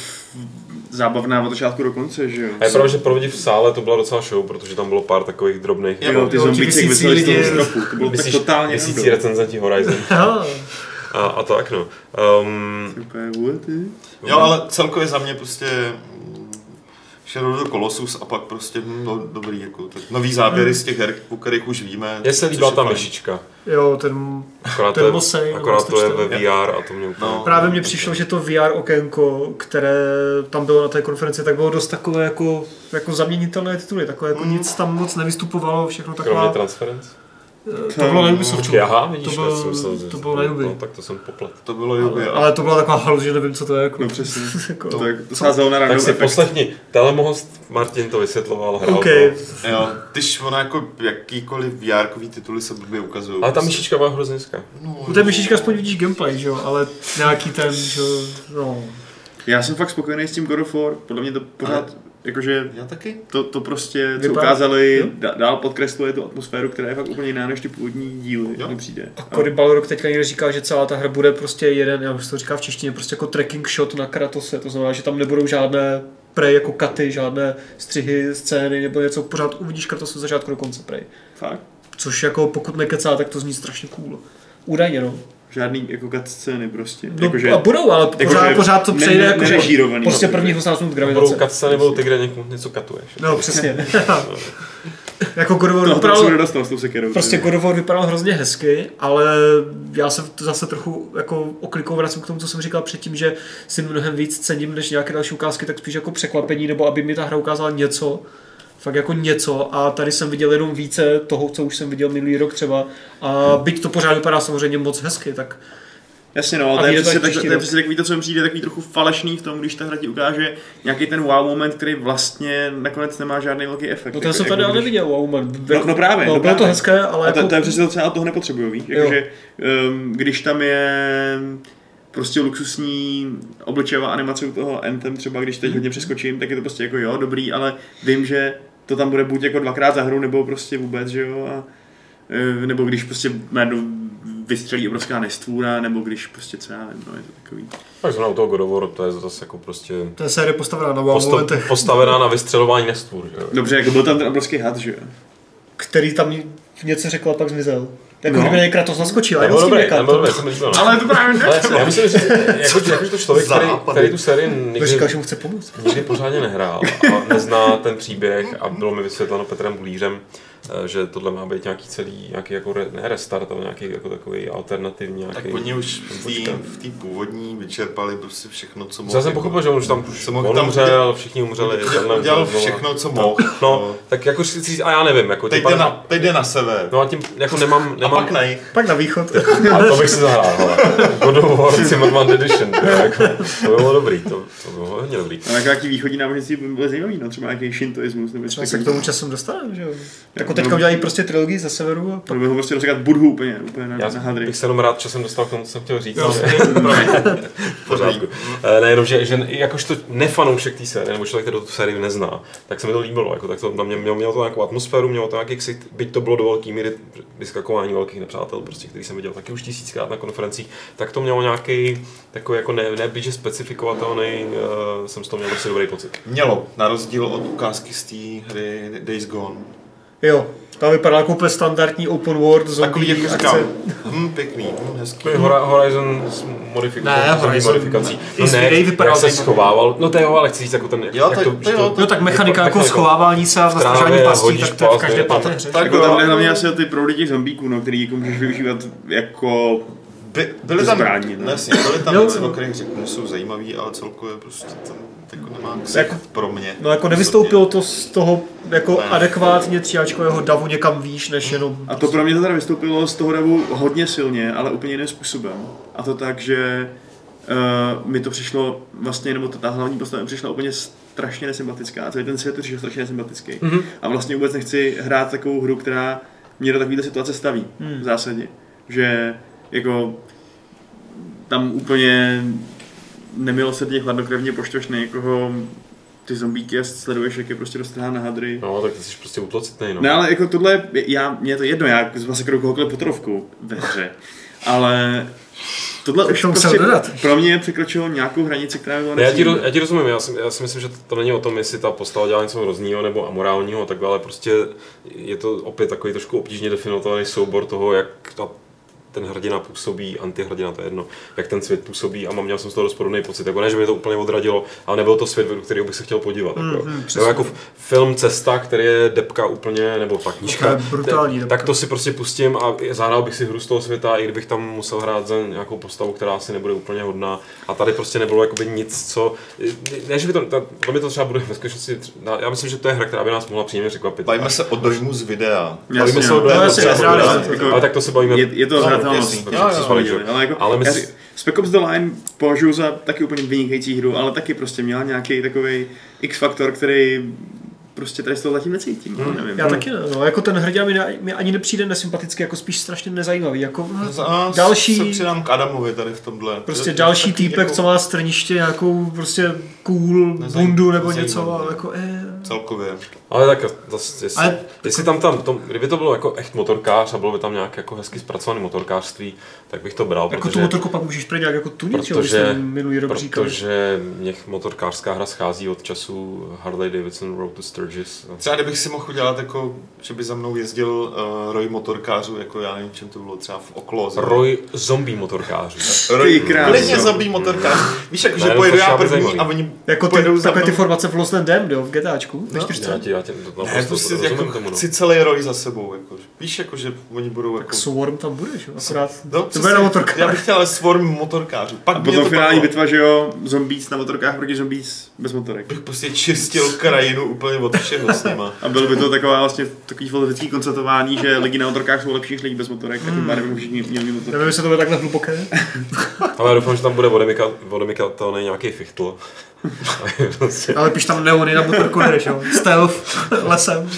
zábavná od začátku do konce, že jo? A je pravda, že pro lidi v sále to byla docela show, protože tam bylo pár takových drobných... Jo, ty zombíci vysleli z toho stropu, to bylo tak totálně... Měsící recenzenti Horizon. A tak no. Jo, ale celkově za mě prostě Shadow of the Colossus a pak prostě dobrý jako nový záběry z těch her, o kterých už víme. Mně se líbila ta myšička. Jo, ten Mosej. Akorát to je ve VR a to mě úplně... No, právě mně přišlo, že to VR okénko, které tam bylo na té konferenci, tak bylo dost takové jako zaměnitelné tituly, takové jako nic tam moc nevystupovalo, všechno taková... Kromě Transference? To bylo na Ubisoftu. Aha, vidíš, to bylo na Ubi. No, tak to jsem poplet. To bylo Ubi. Ale to byla taková halu, že nevím, co to je. Jako. No přesně. Jako, to sázelo na random. Tak si poslechni, telemohost Martin to vysvětloval, hrál to. Jo, když ona jako jakýkoliv VR-kový tituly se blbě ukazují. Ale ta myšička byla hrozně nízká. U té myšička aspoň vidíš gameplay, že jo, ale nějaký ten, že no. Já jsem fakt spokojený s tím God of War, podle mě to pořád... Jakože já taky. To prostě, co ukázali, dál podkresluje tu atmosféru, která je fakt úplně jiná než ty původní díly, mi přijde. A Cory Balrog teďka někde říkal, že celá ta hra bude prostě jeden, já už to říkám v češtině, prostě jako tracking shot na Kratose, to znamená, že tam nebudou žádné prej jako cuty, žádné střihy, scény nebo něco, pořád uvidíš Kratosu začátku do konce prej. Fakt? Což jako pokud nekecá, tak to zní strašně cool. Údajně, no. žádný jako cutscény prostě. No, jako, že, a budou, ale pořád to přejde jako prostě prvních 18 minut gravitace. Budou cutscény, budou ty, kde něco katuješ. No, přesně. Jako God of War vypadal, prostě God of War vypadal hrozně hezky, ale já se zase trochu jako oklikou vracím k tomu, co jsem říkal předtím, že si mnohem víc cením než nějaké další ukázky, tak spíš jako překvapení, nebo aby mi ta hra ukázala něco, fakt jako něco, a tady jsem viděl jenom více toho, co už jsem viděl minulý rok třeba, a byť to pořád vypadá samozřejmě moc hezky, tak... Jasně, no, to je přesně takový to, co mi přijde takový trochu falešný v tom, když ta hra ti ukáže nějaký ten wow moment, který vlastně nakonec nemá žádný velký efekt. No ten jako, jsem tady ale neviděl wow moment. No právě. Bylo to hezké, ale jako... To je přesně to, co já toho nepotřebuju, víš? Jakože když tam je prostě luxusní obličejová animace u toho Anthem, třeba když teď hodně přeskočím, tak je to prostě jako jo, dobrý, ale vím, že to tam bude buď jako dvakrát za hru, nebo prostě vůbec, že jo, a nebo když prostě vystřelí obrovská nestvůra, nebo když prostě co já nevím, no, je to takový. Tak znamená u toho God of War, to je zase jako prostě... To je série postavená na momentech. Postavená na vystřelování nestvůr, že jo. Dobře, jako byl tam ten obrovský had, že jo. Který tam něco řekl a pak zmizel. Jako kdyby mě Kratos naskočil, ale s tím nekam. Ale to právě nechce. Já myslím, že jakože to člověk, který tu sérii nikdy pořádně nehrál a nezná ten příběh, a bylo mi vysvětleno Petrem Bulířem, že tohle má být nějaký celý, nějaký jako ne restart, ale nějaký jako takový alternativní nějaký. Tak oni už v té původní vyčerpali prostě všechno, co mohl. Já jsem pochopil, že on už tam umřel, všichni umřeli. Dělal všechno, co mohl. No, tak jako si a já nevím, jako teď jde na sever. No a tím jako nemám. A pak na jich. Pak na východ. A to bych si zahrál, hele. God of War Zimmerman Edition, jako, to bylo dobrý, to bylo hodně dobrý. A nějaký východní náboženství bylo zajímavý, no třeba nějaký šintoismus, nebo něco. Se k tomu časem dostaneme, že jo. Teďka udělají prostě trilogii ze severu a pak... Bylo prostě dosekat Budhu úplně na hadry. Já bych se jenom rád časem dostal k tomu, co jsem chtěl říct. Pořádku. Nejenom, že jakožto nefanoušek té série, nebo člověk, který tu sérii nezná, tak se mi to líbilo. Jako, tak to tam mělo to nějakou atmosféru, mělo to nějaký ksik, byť to bylo do velký míry vyskakování velkých nepřátel, prostě, který jsem viděl taky už tisíckrát na konferencích, tak to mělo nějaký takový jako neblíže specifikovatelný, jsem z toho měl prostě dobrý pocit. Mělo, na rozdíl od ukázky z té hry Days Gone. Jo, tam vypadá jako úplně standardní open world zombie akce. Takový pěkný, hezký. Horizon s modifikací. Jak se schovával, no to je ale chci říct jako ten... tak mechanika jako schovávání se a zastražování pastí, tak to je v každé páté. Tak tam jde hlavně asi o ty proudy těch zombíků, no, který můžeš využívat jako... Byly tam věci, o kterých řeknu, jsou zajímavý, ale celkově prostě tam nemá jako, pro mě. No jako nevystoupilo to z toho jako adekvátně tříáčkového davu někam výš než jenom... A to pro mě to teda vystoupilo z toho davu hodně silně, ale úplně jiným způsobem. A to tak, že mi to přišlo vlastně, nebo ta hlavní postava přišla úplně strašně nesympatická. Celý ten svět přišel strašně nesympatický. Mm-hmm. A vlastně vůbec nechci hrát takovou hru, která mě do takovýhle situace staví v zásadě. Že jako tam úplně nemilosrdně chladnokrevně poštveš na někoho, ty zombíky a sleduješ, jak je prostě dostrhá na hadry. No, tak ty jsi prostě utlocitnej, no. No, ale jako tohle, mně je to jedno, já zmasakruju kohokoliv potrovku ve hře, ale tohle už prostě pro mě překročilo nějakou hranici, která byla nepříjemná. Já ti rozumím, já si myslím, že to není o tom, jestli ta postava dělá něco hroznýho nebo amorálního a tak dále, prostě je to opět takový trošku obtížně definovaný soubor toho, jak ta ten hrdina působí, antihrdina, to je jedno, jak ten svět působí, a měl jsem z toho dost podobný pocit. Jako ne, že mě to úplně odradilo, ale nebyl to svět, do kterého bych se chtěl podívat. Jako film Cesta, který je depka úplně, nebo ta knížka, tak to si prostě pustím a zahrál bych si hru z toho světa, i kdybych tam musel hrát za nějakou postavu, která asi nebude úplně hodná. A tady prostě nebylo jakoby nic, co... Ne, že by to mě to třeba bude ve skutečnosti... Já myslím, že to je hra, která by nás mohla příjemně překvapit. Bavíme se o dojmu z videa. Ale tak to se bavíme. Je to Spec Ops The Line považuji za taky úplně vynikající hru, ale taky prostě měla nějaký takovej X-faktor, který prostě tady z toho zatím necítím. Já taky ne, no, jako ten hrdina mi ani nepřijde nesympatický, jako spíš strašně nezajímavý, jako další... Se přidám k Adamovi tady v tomhle. Prostě další týpek, jako... co má strniště nějakou prostě cool bundu nebo něco, ale jako celkově. Ale tak zase, jestli tam, kdyby to bylo jako echt motorkář a bylo by tam nějak jako hezky zpracovaný motorkářství, tak bych to bral, jako protože... Jako tu motorku pak můžeš prý nějak jako tunit, jo, když jsem minulý rok říkal. Protože mě motorkářská hra schází od času Harley Davidson Road to Sturges. No, třeba kdybych si mohl dělat jako, že by za mnou jezdil roj motorkářů, jako já nevím, čem to bylo třeba v okolo. Roj zombie motorkářů. Roj krásně zombie motorkářů. Víš, jako, že pojedu já první a oni jako pojedou za mnou. Takové ty formace v Lost and Damned, jo, v GTAčku. No, já tě rozumím tomu. Chci celý roj za sebou. Víš, jako, že oni budou... Tak Swarm tam budeš, akorát. To bude na motorkářů. Já bych chtěl Swarm motorkářů. A potom finální bitva, že jo, zombies na motorkách proti zombies bez motorek. Bych prostě čistil krajinu úplně od všeho s nima. A bylo by to taková vlastně takový filozofický konstatování, že lidi na motorkách jsou lepší než lidi bez motorek, tak tím pádem všichni měli motorky. Nevím, jestli to bude takhle hluboké. Ale já doufám, že tam bude odemykat to není nějaký fichtl. Ale píš tam neony na motorku, nejdeš, jo? Stealth, lesem.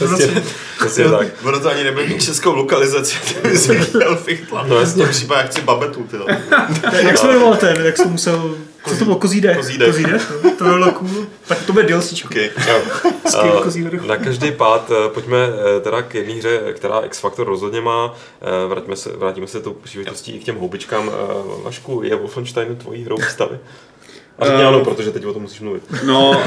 Přesně tak. Ono to ani nebude mít českou lokalizaci, kdyby se chtěl fichtla. No jasně, případě jak chci babetu, ty. Jak jsi to jmenoval ten, jak jsi musel... Co to bylo? Kozídek. To bylo cool. Tak to bude DLCčko. Okay. Na každý pád pojďme teda k jedné hře, která X-Factor rozhodně má. Vrátíme se tou příležitostí i k těm houbičkám. Vašku, je Wolfenstein tvojí hrou stavy? A říkně ano, protože teď o tom musíš mluvit. No,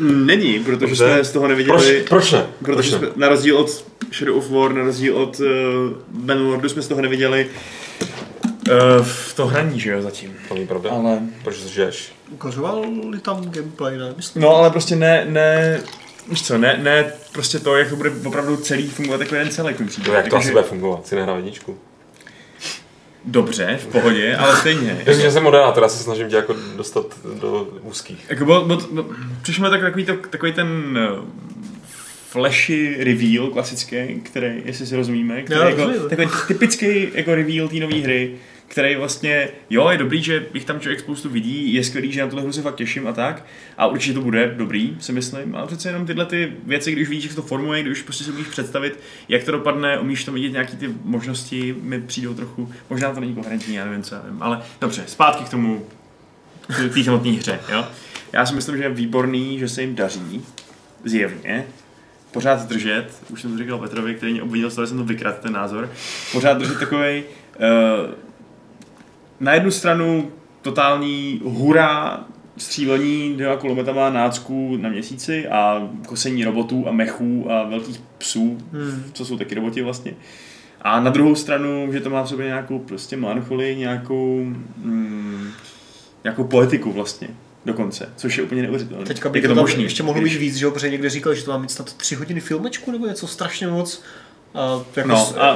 není, protože jsme z toho neviděli... Proč ne? Protože jsme, na rozdíl od Shadow of War, na rozdíl od Bannerlordu jsme z toho neviděli v to hraní, že jo, zatím. To není pravda, ale... proč žiješ? Ukazovali tam gameplay, ne? Myslím. No, ale prostě ne, prostě to, jak to bude opravdu celý fungovat jako jeden celý. No, jak to asi bude fungovat, si nehrál jedničku. Dobře, v pohodě, ale stejně. Já jsem moderátor, já se snažím tě jako dostat do úzkých. Přišlo mi takový ten flashy reveal klasický, který, jestli si rozumíme, který no, jako, takový typický jako reveal té nové hry, který vlastně, jo, je dobrý, že jich tam člověk spoustu vidí, je skvělý, že na tuhle hru se fakt těším a tak, a určitě to bude dobrý, si myslím, ale přece jenom tyhle ty věci, když vidíš, jak se to formuje, když prostě si umíš představit, jak to dopadne, umíš to vidět, nějaký ty možnosti mi přijdou trochu, možná to není koherentní, já nevím co, ale dobře, zpátky k tomu, k té samotné hře, jo. Já si myslím, že je výborný, že se jim daří, zjevně, pořád držet, už jsem to říkal Petrovi, který mě obvinil, že jsem to vykradl ten názor, pořád držet takovej na jednu stranu totální hurá střílení 2 kulometama nácků na měsíci a kosení robotů a mechů a velkých psů, co jsou taky roboti vlastně. A na druhou stranu, že to má v sobě nějakou prostě melancholii, nějakou poetiku vlastně. Dokonce, což je úplně neuvěřitelné. Teďka by to možný. Ještě mohlo být víc, že jo, protože někde říkal, že to má mít snad 3 hodiny filmečku, nebo něco strašně moc.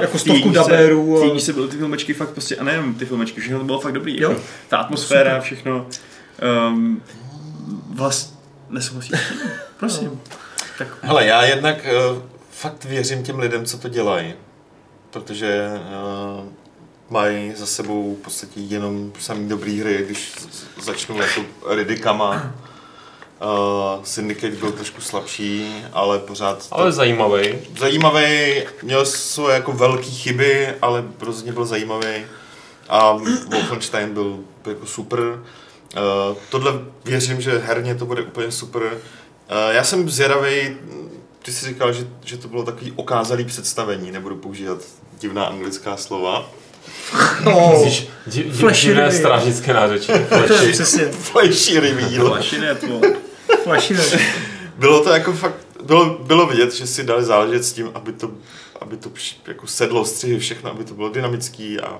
Jako 100 dabérů. Týdní se byly ty filmečky fakt prostě, a nejenom ty filmečky, všechno to bylo fakt dobrý. Jako, ta atmosféra, všechno. Vlastně nesouhlasí. Prosím. Tak. Hele, já jednak fakt věřím těm lidem, co to dělají. Protože mají za sebou v podstatě jenom samý dobrý hry, když začnu jako Ridikama. Syndicate byl trošku slabší, ale pořád... Ale zajímavý. Zajímavý, měl svoje jako velký chyby, ale rozhodně byl zajímavý. A Wolfenstein byl jako super. Tohle věřím, že herně to bude úplně super. Já jsem zvědavý, ty jsi říkal, že to bylo takový okázalý představení, nebudu používat divná anglická slova. No, divné strážnické nářečí. Flashy reveal. Flashy net. Bylo to jako fakt, bylo vidět, že si dali záležet s tím, aby to jako sedlo, střihy, všechno, aby to bylo dynamický a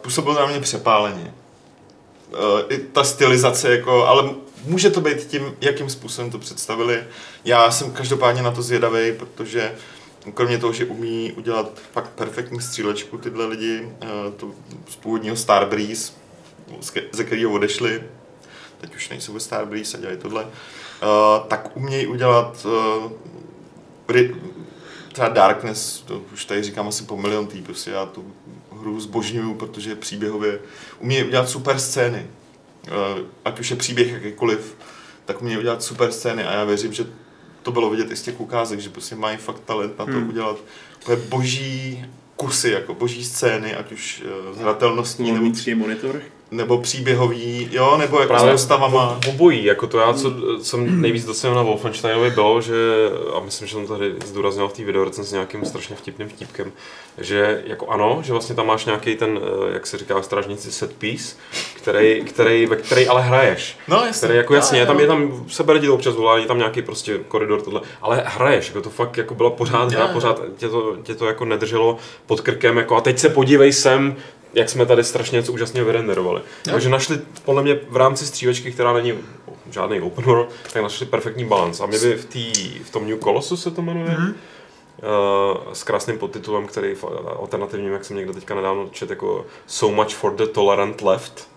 působilo na mě přepáleně. I ta stylizace, jako, ale může to být tím, jakým způsobem to představili. Já jsem každopádně na to zvědavý, protože kromě toho, že umí udělat fakt perfektní střílečku tyhle lidi, to z původního Starbreeze, ze kterého odešli, teď už nejsou ve Starbreeze a dělají tohle, tak umějí udělat třeba Darkness, to už tady říkám asi po miliontý, prostě já tu hru zbožňuju, protože příběhově umějí udělat super scény, ať už je příběh jakýkoliv, tak umějí udělat super scény a já věřím, že to bylo vidět i z těch ukázek, že prostě mají fakt talent na to udělat takové boží kusy, jako boží scény, ať už zhratelnostní nebo vnitřní monitor. nebo příběhový, jo, nebo jako právě s dostavama. Obojí, jako to já, co nejvíc docenil na Wolfensteinovi bylo, že, a myslím, že jsem tady zdůraznil v té videorecenzi s nějakým strašně vtipným vtípkem, že jako ano, že vlastně tam máš nějaký ten, jak se říká strážníci, set piece, ve který ale hraješ. No jasně. Který jako jasně, je tam se bere občas volá, je tam nějaký prostě koridor tohle, ale hraješ, jako to fakt jako byla pořád hra, pořád tě to jako nedrželo pod krkem, jako a teď se podívej sem, jak jsme tady strašně něco úžasně vyrenderovali. No. Takže našli, podle mě, v rámci střílečky, která není žádný open world, tak našli perfektní balance. A mě by v tom New Colossus se to jmenuje, s krásným podtitulem, který alternativním, jak jsem někde teďka nedávno čet, jako So much for the tolerant left.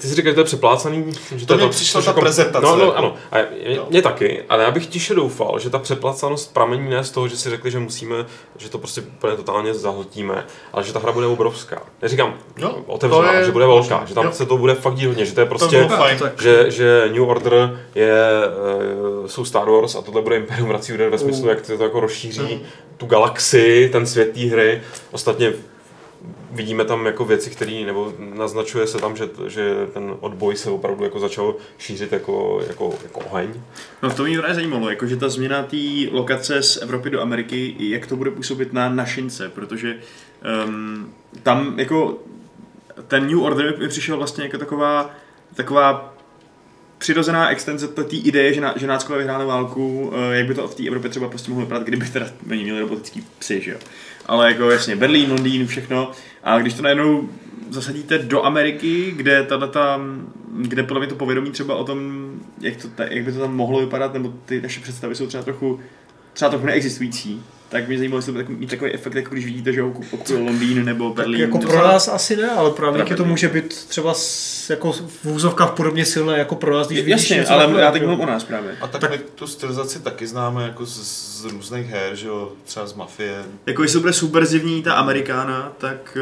Ty si říkáš, že to je přeplácaný? Že to mě přišla ta prezentace. No, ano. A mě taky, ale já bych tiše doufal, že ta přeplácanost pramení ne z toho, že si řekli, že musíme, že to prostě úplně totálně zahltíme, ale že ta hra bude obrovská. Neříkám otevřená, že bude velká, že tam se to bude fakt dít hodně, že to je prostě, že New Order jsou Star Wars a tohle bude Imperium vrací úder ve smyslu, jak to jako rozšíří tu galaxii, ten svět té hry. Ostatně vidíme tam jako věci, které, nebo naznačuje se tam, že ten odboj se opravdu jako začal šířit jako oheň. No to mě právě zajímalo, jako že ta změna té lokace z Evropy do Ameriky, jak to bude působit na našince, protože tam jako ten New Order mi přišel vlastně jako taková přirozená extenze té ideje, že náckové vyhráli válku, jak by to v té Evropě třeba prostě mohlo vypadat, kdyby teda měli robotický psy, že jo. Ale jako jasně, Berlín, Londýn, všechno. A když to najednou zasadíte do Ameriky, kde podle mě to povědomí třeba o tom, jak by to tam mohlo vypadat, nebo ty naše představy jsou třeba trochu neexistující, tak mě zajímalo, jestli to mít takový efekt, jako když vidíte, že okupuje Londýn nebo Berlín. Tak jako pro nás asi ne, ale pro Ameriky to může být třeba jako v úzovkách podobně silné jako pro nás, když vidíš. Jasně, ale já teď mluvím o nás právě. A tak my tu stylizaci taky známe jako z různých her, že jo, třeba z Mafie. Jako jestli bude subverzivní ta Amerikána, tak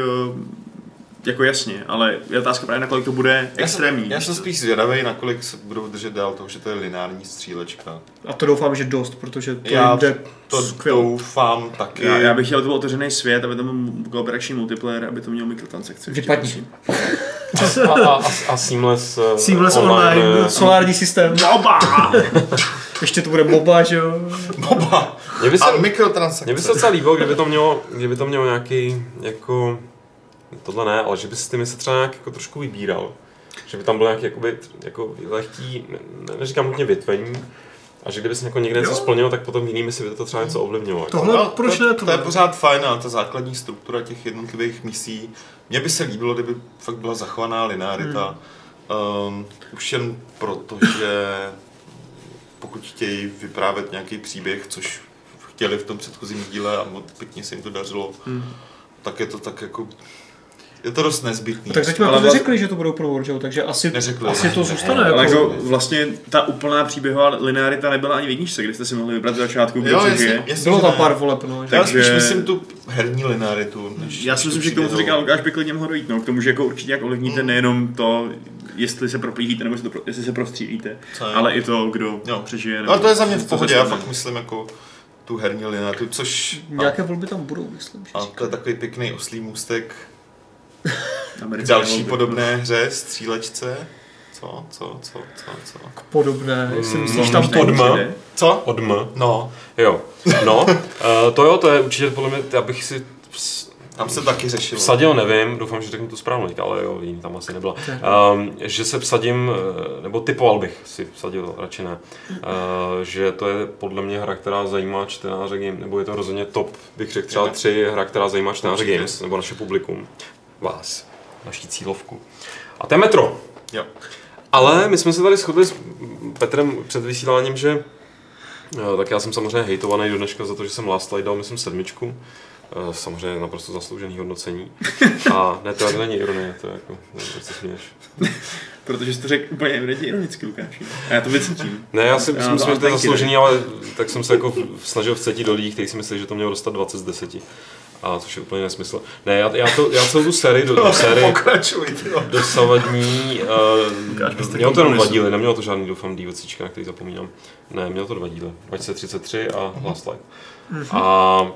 jako jasně, ale je otázka právě, nakolik to bude extrémní. Já jsem spíš zvědavý, nakolik se budou držet dál toho, že to je lineární střílečka. A to doufám, že dost, protože to jde skvěle. Doufám taky. Já bych chtěl, aby to byl otevřený svět, aby to byl kooperační multiplayer, aby to měl mikrotransakce. Vypadni. A seamless online, solární systém. MOBA! Ještě to bude MOBA, že jo? MOBA! A mikrotransakce. Mně by se docela líbilo, kdyby to mělo nějaký jako... Tohle ne, ale že by si ty se třeba nějak jako trošku vybíral. Že by tam bylo nějaké jako lehký, neříkám hodně větvení, a že kdyby se jako někde něco splnilo, tak potom jinými si by to třeba něco ovlivňovalo. To je pořád fajn, ale ta základní struktura těch jednotlivých misí. Mně by se líbilo, kdyby fakt byla zachovaná linearita. Už jen proto, že pokud chtějí vyprávět nějaký příběh, což chtěli v tom předchozím díle a moc pěkně se jim to dařilo, tak je to tak jako... Je to dost nezbytný. Tak zatím ale neřekli, že to budou pro World, takže asi to zůstane. Ne, ale jako vlastně ta úplná příběhová linearita nebyla ani v jedničce, kde jste si mohli vybrat z začátku. Bylo tam pár voleb. No, takže... Já spíš myslím tu herní linearitu. Já si myslím, že k tomu, co říkal Lukáš, by klidně mohl dojít. No, k tomu, že jako určitě jak ovlivníte nejenom to, jestli se proplížíte nebo jestli se prostřílíte, ale i to, kdo přežije. Ale to je za mě v pohodě, já fakt myslím jako... tu herní linearitu, což... Nějaké volby tam budou, myslím. A to je takový pěkný oslý můstek k další podobné hře, střílečce. Co? K podobné, jestli myslíš tam podma. Co? Odma. No. Jo. No, to je určitě podle mě, abych si... Tam se taky řešilo. Vsadil, nevím, doufám, že řeknu tu správnou, ale jo, jiný tam asi nebyla. Že se vsadím, nebo typoval bych si vsadil, radši ne. Že to je podle mě hra, která zajímá čtenáře Games, nebo je to rozhodně top, bych řekl třeba 3 hra, která zajímá čtenáře Games, nebo naše publikum, vás, naší cílovku. A to je Metro. Jo. Ale my jsme se tady shodli s Petrem před vysíláním, že... Tak já jsem samozřejmě hejtovaný do dneška za to, že jsem Last Light dal, myslím, 7. Samozřejmě naprosto zasloužený hodnocení. A ne, to není ironie, to je jako, nevím, co směješ. Protože jsi to řekl úplně ironicky, Lukáši. A já to vycítím. Ne, já si myslím, že to je zasloužený, ale tak jsem se jako snažil vcetit do lidí, kteří si mysleli, že to mělo dostat 20 z 10. A což je úplně nesmysl. Ne, já celou tu sérii dosavadní, mělo to jenom 2 díly, nemělo to žádný, doufám, DLCčka, na který zapomínám. Ne, mělo to 2 díly, 2033 a Last Light. A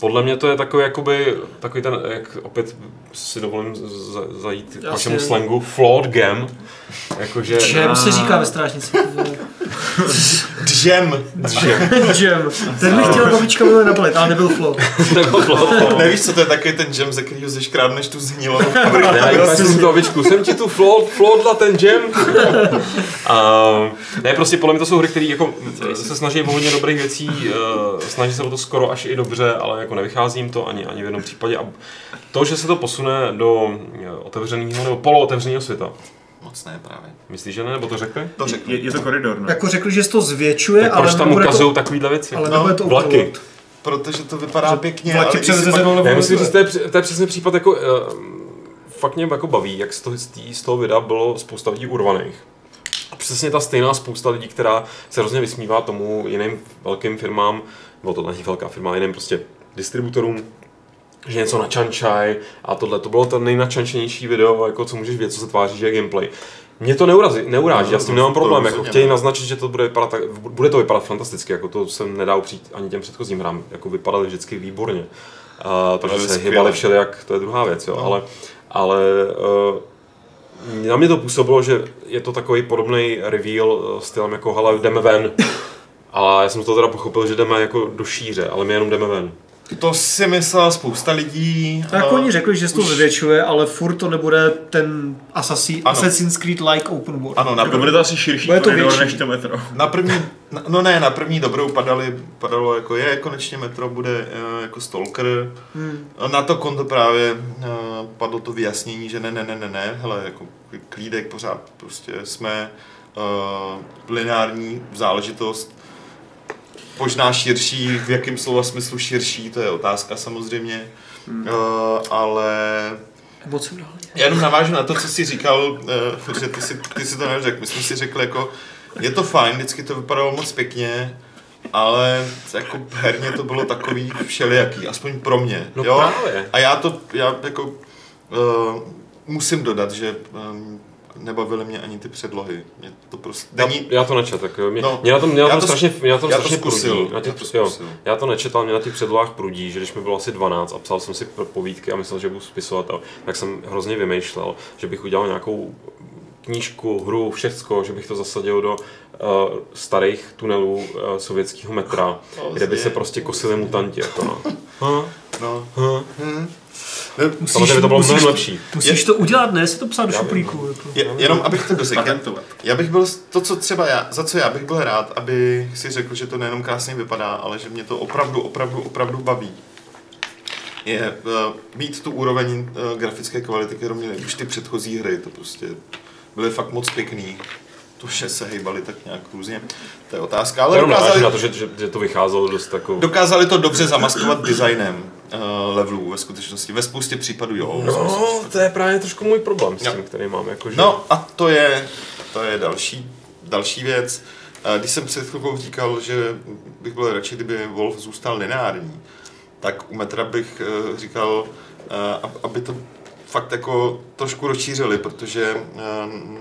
Podle mě to je takový, jakoby, takový ten, jak opět si dovolím zajít k vašemu slangu, flawed gem. Jakože... Džem se říká ve Strážnici. Džem. Ten mi chtěla babička mnou napalit, ale nebyl flow. Nevíš, co to je takový ten džem, ze kterýho se škrádneš tu zhnilou. Jsem ti tu flodla ten džem. Ne, prostě podle mě to jsou hry, které jako se snaží o hodně dobrých věcí, snaží se o to skoro až i dobře, ale jako nevychází jim to ani v jednom případě. A to, že se to posune do otevřeného nebo polootevřeného světa, moc ne právě. Myslíš, že ne? Nebo to řekli? To řekli. Je to koridor, ne? Jako řekli, že se to zvětšuje, tak ale... proč tam ukazují to... takovýhle věci? Ale no, to vlaky. Protože to vypadá že pěkně, vlaky ale... Ne, myslím, že to je přesně případ, jako... fakt mě jako baví, jak z toho videa bylo spousta lidí urvaných. A přesně ta stejná spousta lidí, která se hrozně vysmívá tomu jiným velkým firmám, bylo to není velká firma, jiným prostě distributorům, že něco načančaj a tohle, to bylo to nejnačančenější video, jako co můžeš vědět, co se tváří, že je gameplay. Mě to neuráží, já s tím nemám problém, jako chtějí naznačit, že to bude to vypadat fantasticky, jako to se nedá upřít ani těm předchozím hrám, jako vypadaly vždycky výborně. Takže se hýbali všelijak, to je druhá věc, jo, no. ale na mě to působilo, že je to takový podobný reveal stylem jako hele, jdeme ven. A já jsem to teda pochopil, že jdeme jako do šíře, ale my jenom jdeme ven. To si myslela spousta lidí. Tak oni řekli, že se to zvětšuje, ale furt to nebude ten Assassin's Creed-like open world. Ano, na bude to asi širší koridor než to metro. Na první dobrou padalo jako je, konečně metro bude jako Stalker. Na to konto právě padlo to vyjasnění, že ne, hele, jako klídek pořád, prostě jsme lineární záležitost. Možná širší, v jakém slova smyslu širší, to je otázka samozřejmě, ale... Emocionálně. Já jenom navážu na to, co jsi říkal, že ty si to neřekl, my jsme si řekli jako, je to fajn, vždycky to vypadalo moc pěkně, ale jako herně to bylo takový všelijaký, aspoň pro mě. No jo? Právě. A já jako musím dodat, že... nebavily mě ani ty předlohy. Mě to prostě není... Já to nečet, tak jo. Já to nečetal, mě na těch předlohách prudí, že když mi bylo asi 12 a psal jsem si povídky a myslel, že budu spisovatel, tak jsem hrozně vymýšlel, že bych udělal nějakou knížku, hru, všecko, že bych to zasadil do starých tunelů sovětského metra, kde by se prostě kosili mutanti. Musíš to udělat, ne? Si to psát do šuplíku. Jenom abych to dosekl. Za co já bych byl rád, aby si řekl, že to nejenom krásně vypadá, ale že mě to opravdu baví. Je mít tu úroveň grafické kvality, kterou měly už ty předchozí hry, to prostě byly fakt moc pěkný. Že se hejbali tak nějak různě, to je otázka, ale dokázali... Na to, že to vycházelo dost takovou... Dokázali to dobře zamaskovat designem levelů ve skutečnosti, ve spoustě případů jo. No, to je právě trošku můj problém s tím, který mám, jakože... No a to je další věc. Když jsem před chvilkou říkal, že bych byl radši, kdyby Wolf zůstal lineární, tak u Metra bych říkal, aby to fakt jako trošku rozšířili, protože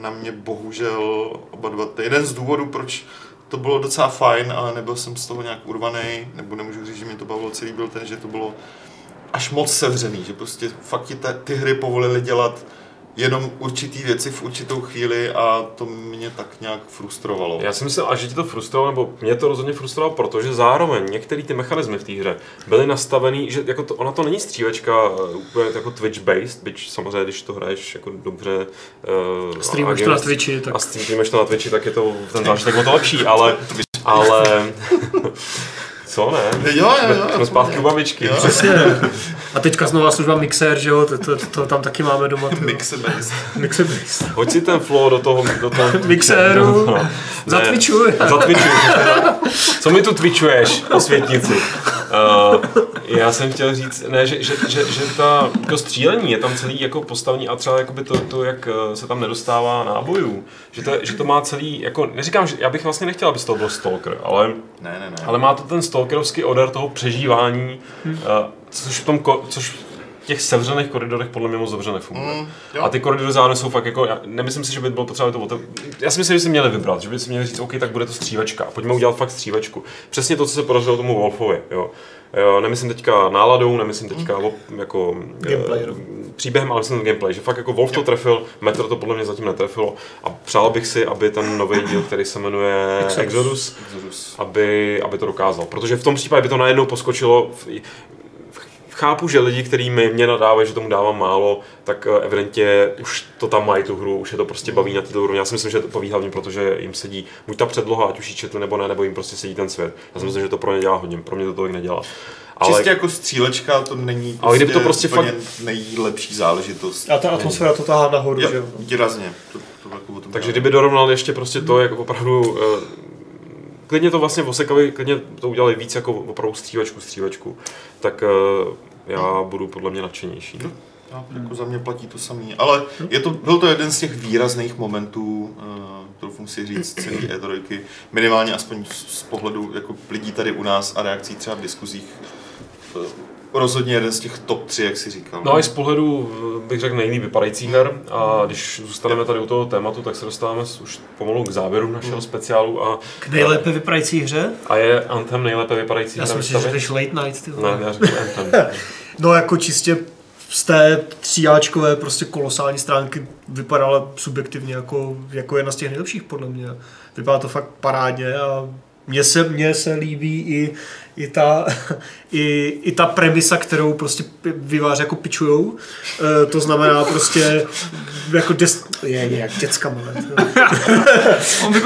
na mě bohužel oba dva, jeden z důvodů, proč to bylo docela fajn, ale nebyl jsem z toho nějak urvaný, nebo nemůžu říct, že mě to bavilo celý, byl ten, že to bylo až moc sevřený, že prostě fakt ty hry povolily dělat jenom určitý věci v určitou chvíli a to mě tak nějak frustrovalo. Já si myslím, že tě to frustrovalo, nebo mě to rozhodně frustrovalo, protože zároveň některé ty mechanismy v té hře byly nastavený, že jako ona to není střílečka úplně jako Twitch-based, byť samozřejmě, když to hraješ jako dobře... streamuješ to na Twitchi, tak... A streamuješ to na Twitchi, tak je to ten zážitek o to lepší, ale... Co ne? Jo. Jsme zpátky u babičky. Přesně. A teďka znova služba Mixer, že jo? To tam taky máme doma. Mixer base. Hoď si ten flow do toho Mixeru. No. Zatvičuj. Co mi tu twitchuješ, osvětnici? Já jsem chtěl říct, ne, že to střílení je tam celý jako postavení a třeba to, jak se tam nedostává nábojů. Že to má celý, jako, neříkám, že já bych vlastně nechtěl, aby z toho byl Stalker, ale, ne. Ale má to ten stalkerovský odar toho přežívání, což těch sevřených koridorech podle mě moc dobře nefunguje. A ty koridory zároveň jsou fakt jako, já nemyslím si, že by bylo potřeba to otevřít. Já si myslím, že si měli vybrat, že by si měli říct, OK, tak bude to střívačka. Pojďme udělat fakt střívačku. Přesně to, co se podařilo tomu Wolfovi, jo. Nemyslím teďka náladou, nemyslím teďka jako příběhem, ale myslím gameplay, že fakt jako Wolf to trefil, Metro to podle mě zatím netrefilo a přál bych si, aby ten nový díl, který se jmenuje Exodus. Aby to dokázal, protože v tom případě by to najednou poskočilo. Chápu, že lidi, kteří mě nadávají, že tomu dávám málo, tak evidentně už to tam mají tu hru, už je to prostě baví na této úrovni. Já si myslím, že to baví hlavně, protože jim sedí buď ta předloha, ať už ji četli nebo ne, nebo jim prostě sedí ten svět. Já si myslím, že to pro ně dělá hodně, pro mě to tolik nedělá. Ale čistě jako střílečka to není prostě, ale kdyby to prostě fakt nejlepší záležitost. A ta atmosféra to táhá nahoru, že jo? Výrazně. Takže kdyby dorovnal ještě prostě to, jak opravdu klidně to vlastně osekali, klidně to udělali víc jako opravdu střívačku, tak já budu podle mě nadšenější. Jako za mě platí to samý, ale byl to jeden z těch výrazných momentů, troufnu si říct, celý E3, minimálně aspoň z pohledu jako lidí tady u nás a reakcí třeba v diskuzích. Rozhodně jeden z těch top 3, jak si říkal. No a i z pohledu, bych řekl, nejlíp vypadajících her. A když zůstaneme tady u toho tématu, tak se dostáváme už pomalu k závěru našeho speciálu. A k nejlépe vypadající hře? A je Anthem nejlépe vypadající hra? Já si myslím, že řekneš Late Night, ty vole. Ne, já řeknu Anthem. No jako čistě z té tříáčkové prostě kolosální stránky vypadala subjektivně jako jedna z těch nejlepších, podle mě. Vypadá to fakt parádně a mně se líbí i ta premisa, kterou prostě výváři jako pičujou. To znamená prostě jako jak děcka moment. On bych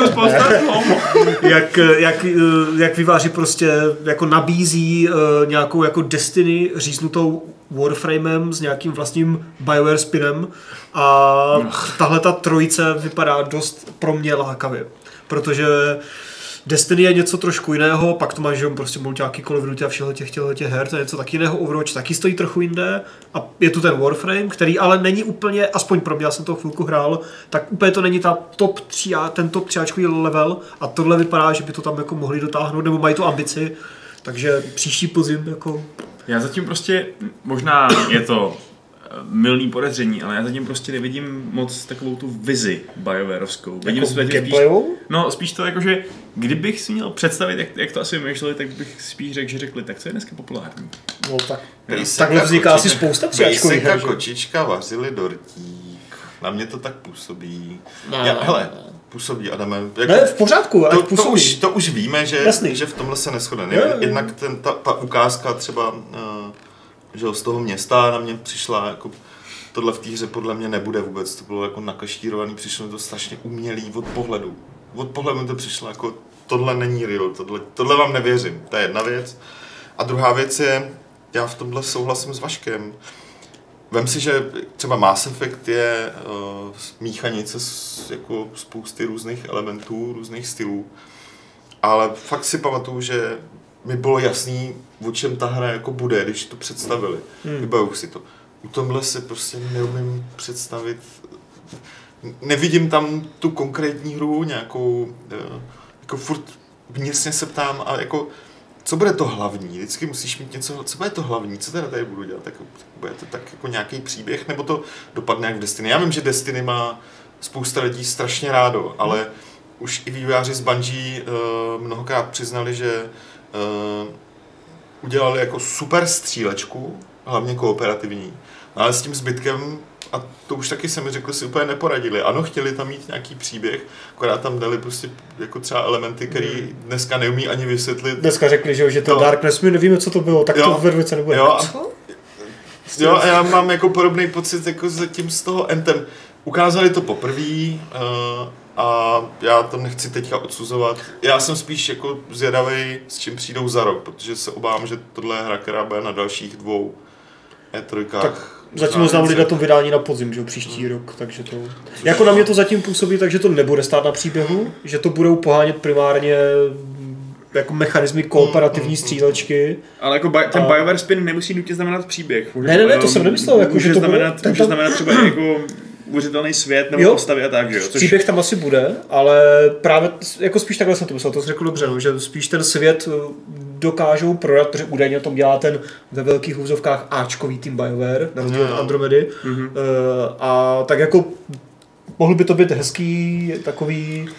jak výváři prostě jako nabízí nějakou jako Destiny říznutou Warframem s nějakým vlastním BioWare spinem a tahle ta trojice vypadá dost pro mě lákavě, protože Destiny je něco trošku jiného, pak to máš, že prostě mulťáky, Call of Duty a všeho těch her, to je něco tak jiného, Overwatch taky stojí trochu jinde a je tu ten Warframe, který ale není úplně, aspoň pro mě, já jsem toho chvilku hrál, tak úplně to není ta top 3, ten top 3 level a tohle vypadá, že by to tam jako mohli dotáhnout, nebo mají tu ambici, takže příští podzim jako... Já zatím prostě, možná je to mylný podezření, ale já zatím prostě nevidím moc takovou tu vizi BioWareovskou. Vidím jako spíš to jako, že kdybych si měl představit, jak to asi vymýšleli, tak bych spíš řekli, tak co je dneska populární? No tak, takhle vzniká asi spousta příčkových. Bejseka kočička vařili dortík. Na mě to tak působí. Působí, Adame. Jako, ne, v pořádku, ale působí. To už víme, že v tomhle se neshodne. Jednak ta ukázka třeba... že z toho města na mě přišla, jako tohle v té hře podle mě nebude vůbec, to bylo jako nakaštírovaný, přišlo to strašně umělý od pohledu. Od pohledu mi to přišlo jako, tohle není real, tohle vám nevěřím, to je jedna věc. A druhá věc je, já v tomhle souhlasím s Vaškem. Vem si, že třeba Mass Effect je míchanice jako spousty různých elementů, různých stylů, ale fakt si pamatuju, že mi bylo jasný, o čem ta hra jako bude, když to představili. Vybavuji si to. U tomhle se prostě neumím představit. Nevidím tam tu konkrétní hru nějakou, jako furt vnitřně se ptám, ale jako, co bude to hlavní? Vždycky musíš mít něco, co bude to hlavní, co teda tady budu dělat? Tak bude to tak jako nějaký příběh, nebo to dopadne jak v Destiny? Já vím, že Destiny má spousta lidí strašně rádo, ale už i vývojáři z Bungie mnohokrát přiznali, že udělali jako super střílečku, hlavně kooperativní, ale s tím zbytkem, a to už taky se mi řekl, si úplně neporadili. Ano, chtěli tam mít nějaký příběh, akorát tam dali prostě jako třeba elementy, které dneska neumí ani vysvětlit. Dneska řekli, že to Darkness, my nevíme, co to bylo, tak to ve dvojce nebude. Jo, a já mám jako podobný pocit jako zatím z toho Anthem. Ukázali to poprvé, a já to nechci teďka odsuzovat. Já jsem spíš jako zvědavý, s čím přijdou za rok, protože se obávám, že tohle je hra, která bude na dalších 2 E3kách. Tak zatím oznámili na tom vydání na podzim, že příští rok, takže to... Jako na mě to zatím působí, takže to nebude stát na příběhu, že to budou pohánět primárně jako mechanismy kooperativní střílečky. Ale jako ten BioWare spin nemusí nutně znamenat příběh. Ne, to jsem nemyslel. Může znamenat třeba jako... uvěřitelný svět nebo postavy a tak, že jo. Což... Příběh tam asi bude, ale právě jako spíš takhle jsem to myslel, to jsi řekl dobře, no, že spíš ten svět dokážou prodat, protože údajně o tom dělá ten ve velkých úzovkách áčkový tým BioWare, na rozdíl od Andromedy. Mm-hmm. A tak jako mohl by to být hezký takový...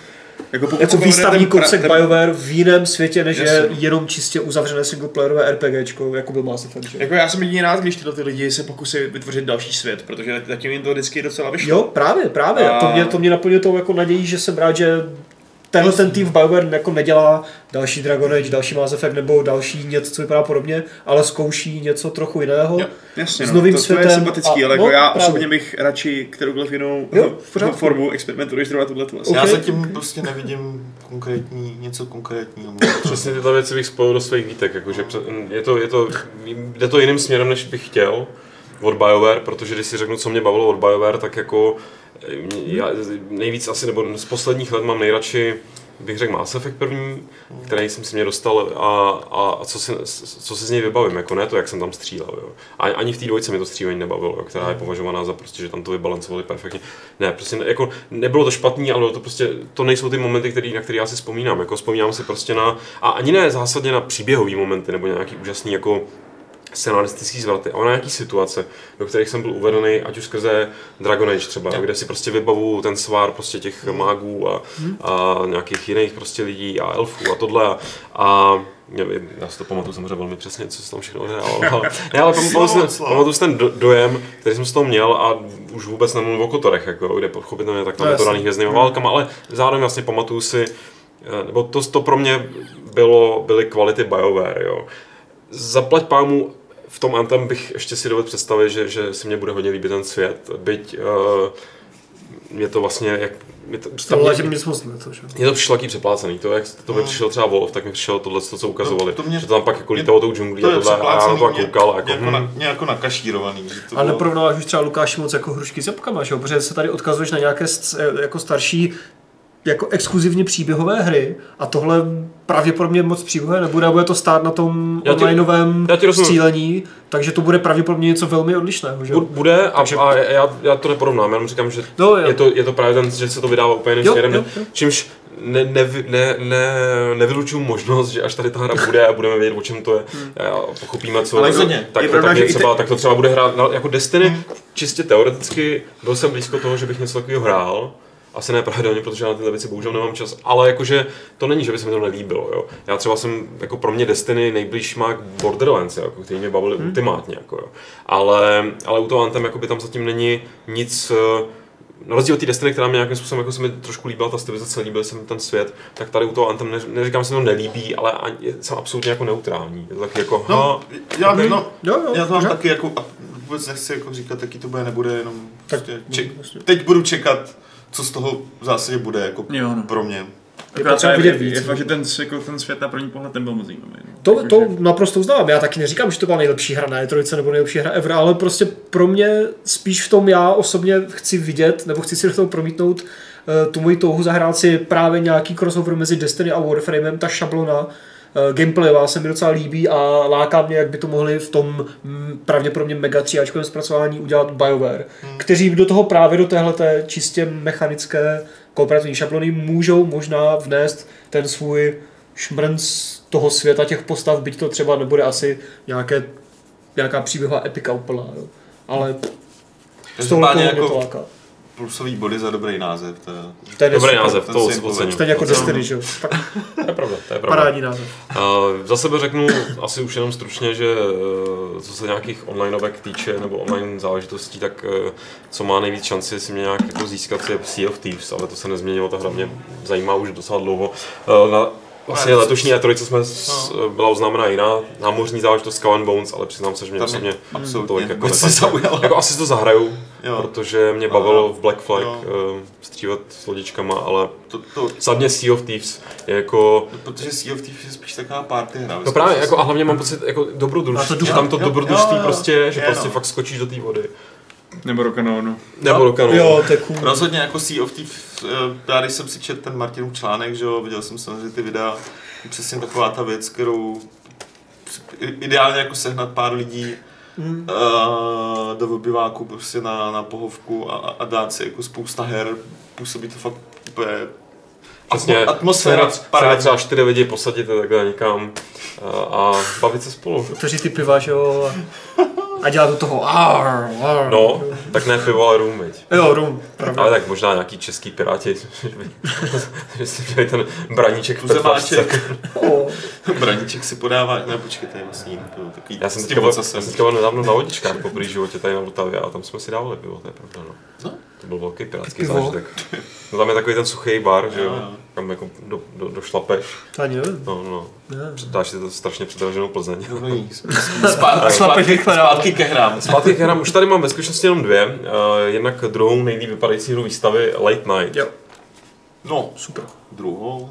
Jako výstavní kousek BioWare v jiném světě, než je jenom čistě uzavřené singleplayerové RPGčko, jako byl Mass Effect. Jako já jsem jedině rád, když tyto ty lidi se pokusí vytvořit další svět, protože zatím jim to vždycky docela vyšlo. Jo, právě. A... To mě naplňuje tou jako nadějí, že jsem rád, že tenhle ten tým v BioWare jako nedělá další Dragon Age, další Mass Effect nebo další něco, co vypadá podobně, ale zkouší něco trochu jiného. Jo, jasně, s novým světem. To je sympatický, ale jako já osobně bych radši kteroukoliv jinou formu experimentu, než zrovna tohleto. Okay. Já zatím prostě nevidím něco konkrétního. Přesně tyhle věci bych spojil do svých výtek, jakože jde to jiným směrem, než bych chtěl od BioWare, protože když si řeknu, co mě bavilo od BioWare, tak jako já nejvíc asi, nebo z posledních let mám nejradši, bych řekl, Mass Effect první, který jsem si mě dostal a co si z něj vybavím, jako ne to, jak jsem tam střílel, jo. Ani v té dvojce mi to střílení nebavilo, jo, která je považovaná za prostě, že tam to vybalancovali perfektně. Ne, prostě jako nebylo to špatný, ale to prostě, to nejsou ty momenty, na které já si vzpomínám, jako vzpomínám si prostě a ani ne zásadně na příběhový momenty, nebo nějaký úžasný, jako scenaristický zvraty, ale na nějaký situace, do kterých jsem byl uvedený, ať už skrze Dragon Age třeba, kde si prostě vybavuju ten svár prostě těch mágů a nějakých jiných prostě lidí a elfů a tohle a já si to pamatuju samozřejmě velmi přesně, co se tam všechno odhrávalo. Ne, ale pamatuju si ten dojem, který jsem z toho měl a už vůbec nemluvím o kotorech, jako, kde pochopitelně tak tam je to daný hvězdnými válkama, ale zároveň vlastně pamatuju si, nebo to pro mě byly kvality BioWare, jo. Zaplať pámu, v tom Anthem bych ještě si dovedl představit, že se mně bude hodně líbit ten svět, byť je to vlastně jak... Je to přišlo taky přeplácený, to jak to mi přišel třeba Wolf, tak mi přišlo tohle, co ukazovali, že to tam pak jako lítalo tou džunglí a tohle a já na to tak koukal jako... Nějako nakašírovaný. A neporovnáváš už třeba Lukáši moc jako hrušky s jabkama, že jo, protože se tady odkazuješ na nějaké jako starší jako exkluzivně příběhové hry a tohle pravděpodobně moc příběhové nebude a bude to stát na tom onlineovém střílení, takže to bude pravděpodobně něco velmi odlišného, že? Bude takže... a já to neporovnám, já jenom říkám, že je to právě ten, že se to vydává úplně jiným směrem, čímž nevylučuju možnost, že až tady ta hra bude a budeme vědět, o čem to je, pochopíme, co tak to třeba bude hrát, jako Destiny, čistě teoreticky, byl jsem blízko toho, že bych něco takového hrál, asi ne pravidelně, protože já na tyhle věci bohužel nemám čas, ale jakože to není, že by se mi to nelíbilo, jo. Já třeba jsem, jako pro mě Destiny nejblíž má k Borderlands, jako, který mě bavili ultimátně, jako jo. Ale u toho Anthem, jakoby tam zatím není nic, na rozdíl od té Destiny, která mě nějakým způsobem, jako se mi trošku líbila, ta stylizace, líbil se mi ten svět, tak tady u toho Anthem neříkám, že se to nelíbí, ale jsem absolutně jako neutrální. Je to taky jako, já to mám taky jako, vůbec nechci jako říkat, jaký to bude, nebude, jenom teď budu čekat, co z toho v zásadě bude, jako pro mě. Jako třeba vidět víc. Je fakt, že ten svět na první pohled nebyl moc zajímavý. To naprosto uznávám. Já taky neříkám, že to byla nejlepší hra na E3 nebo nejlepší hra ever, ale prostě pro mě spíš v tom já osobně chci vidět, nebo chci si do toho promítnout tu moji touhu zahrát si právě nějaký crossover mezi Destiny a Warframem, ta šablona gameplayová se mi docela líbí a láká mě, jak by to mohli v tom pravděpodobně mega 3Ačkovém zpracování udělat BioWare, kteří do toho právě do téhleté čistě mechanické kooperativní šablony můžou možná vnést ten svůj šmrnc toho světa, těch postav, byť to třeba nebude asi nějaká příběhová epika úplná, jo. Ale z toho mě to láká. Plusový body za dobrý název. To je dobrý název, to ocením. Stejně jako Destiny, že jo? To je pravda. Parádní název. Za sebe řeknu asi už jenom stručně, že co se nějakých onlineovek týče, nebo online záležitostí, tak co má nejvíc šanci si mě nějak jako získat, je Sea of Thieves, ale to se nezměnilo, ta hra mě zajímá už docela dlouho. Vlastně letošní E3 byla oznámena jiná námořní záležitost Skull and Bones, ale přiznám se, že mě osobně tolik jako nezaujalo. Jako asi to zahraju, protože mě bavilo v Black Flag střívat s lodičkama, ale sadně Sea of Thieves je jako... Protože Sea of Thieves je spíš taková party hra. No právě, jako, a hlavně mám pocit jako dobrodružství, že tam to dobrodružství prostě je, že prostě fakt skočíš do té vody. Nebo rock'n'rollu. Jo, to je cool. Rozhodně jako Sea of Thieves, já když jsem si četl ten Martinův článek, že jo, viděl jsem samozřejmě ty videa, přesně taková ta věc, kterou ideálně jako sehnat pár lidí do vybiváku prostě na pohovku a dát si jako spousta her, působí to fakt úplně atmosféra. Třeba třeba 4 lidi posadíte takhle někam a bavit se spolu. Kteří ty piva, že jo? A dělat do toho ar. No, tak ne pivo, ale rum, viď? Jo, rum, pravda. Ale tak možná nějaký český piráti, že si měli ten braníček v petlačce. Braníček si podává, ne, počkej, tady vlastně jiný pivo. Já jsem teďka byl nedávno na Vodičkách poprvé životě tady na Vltavě a tam jsme si dávali pivo, to je pravda, no. To byl velký pirátský zážitek. No, tam je takový ten suchý bar, že jo, kam jako došlapeš. Tak nevím. No. Dáš si to strašně předraženou Plzeň. Zpátky ke hrám. Už tady mám ve skutečnosti jenom dvě. Jednak druhou nejlíp vypadající hru výstavy Late Night. Jo. No, super. Druhou.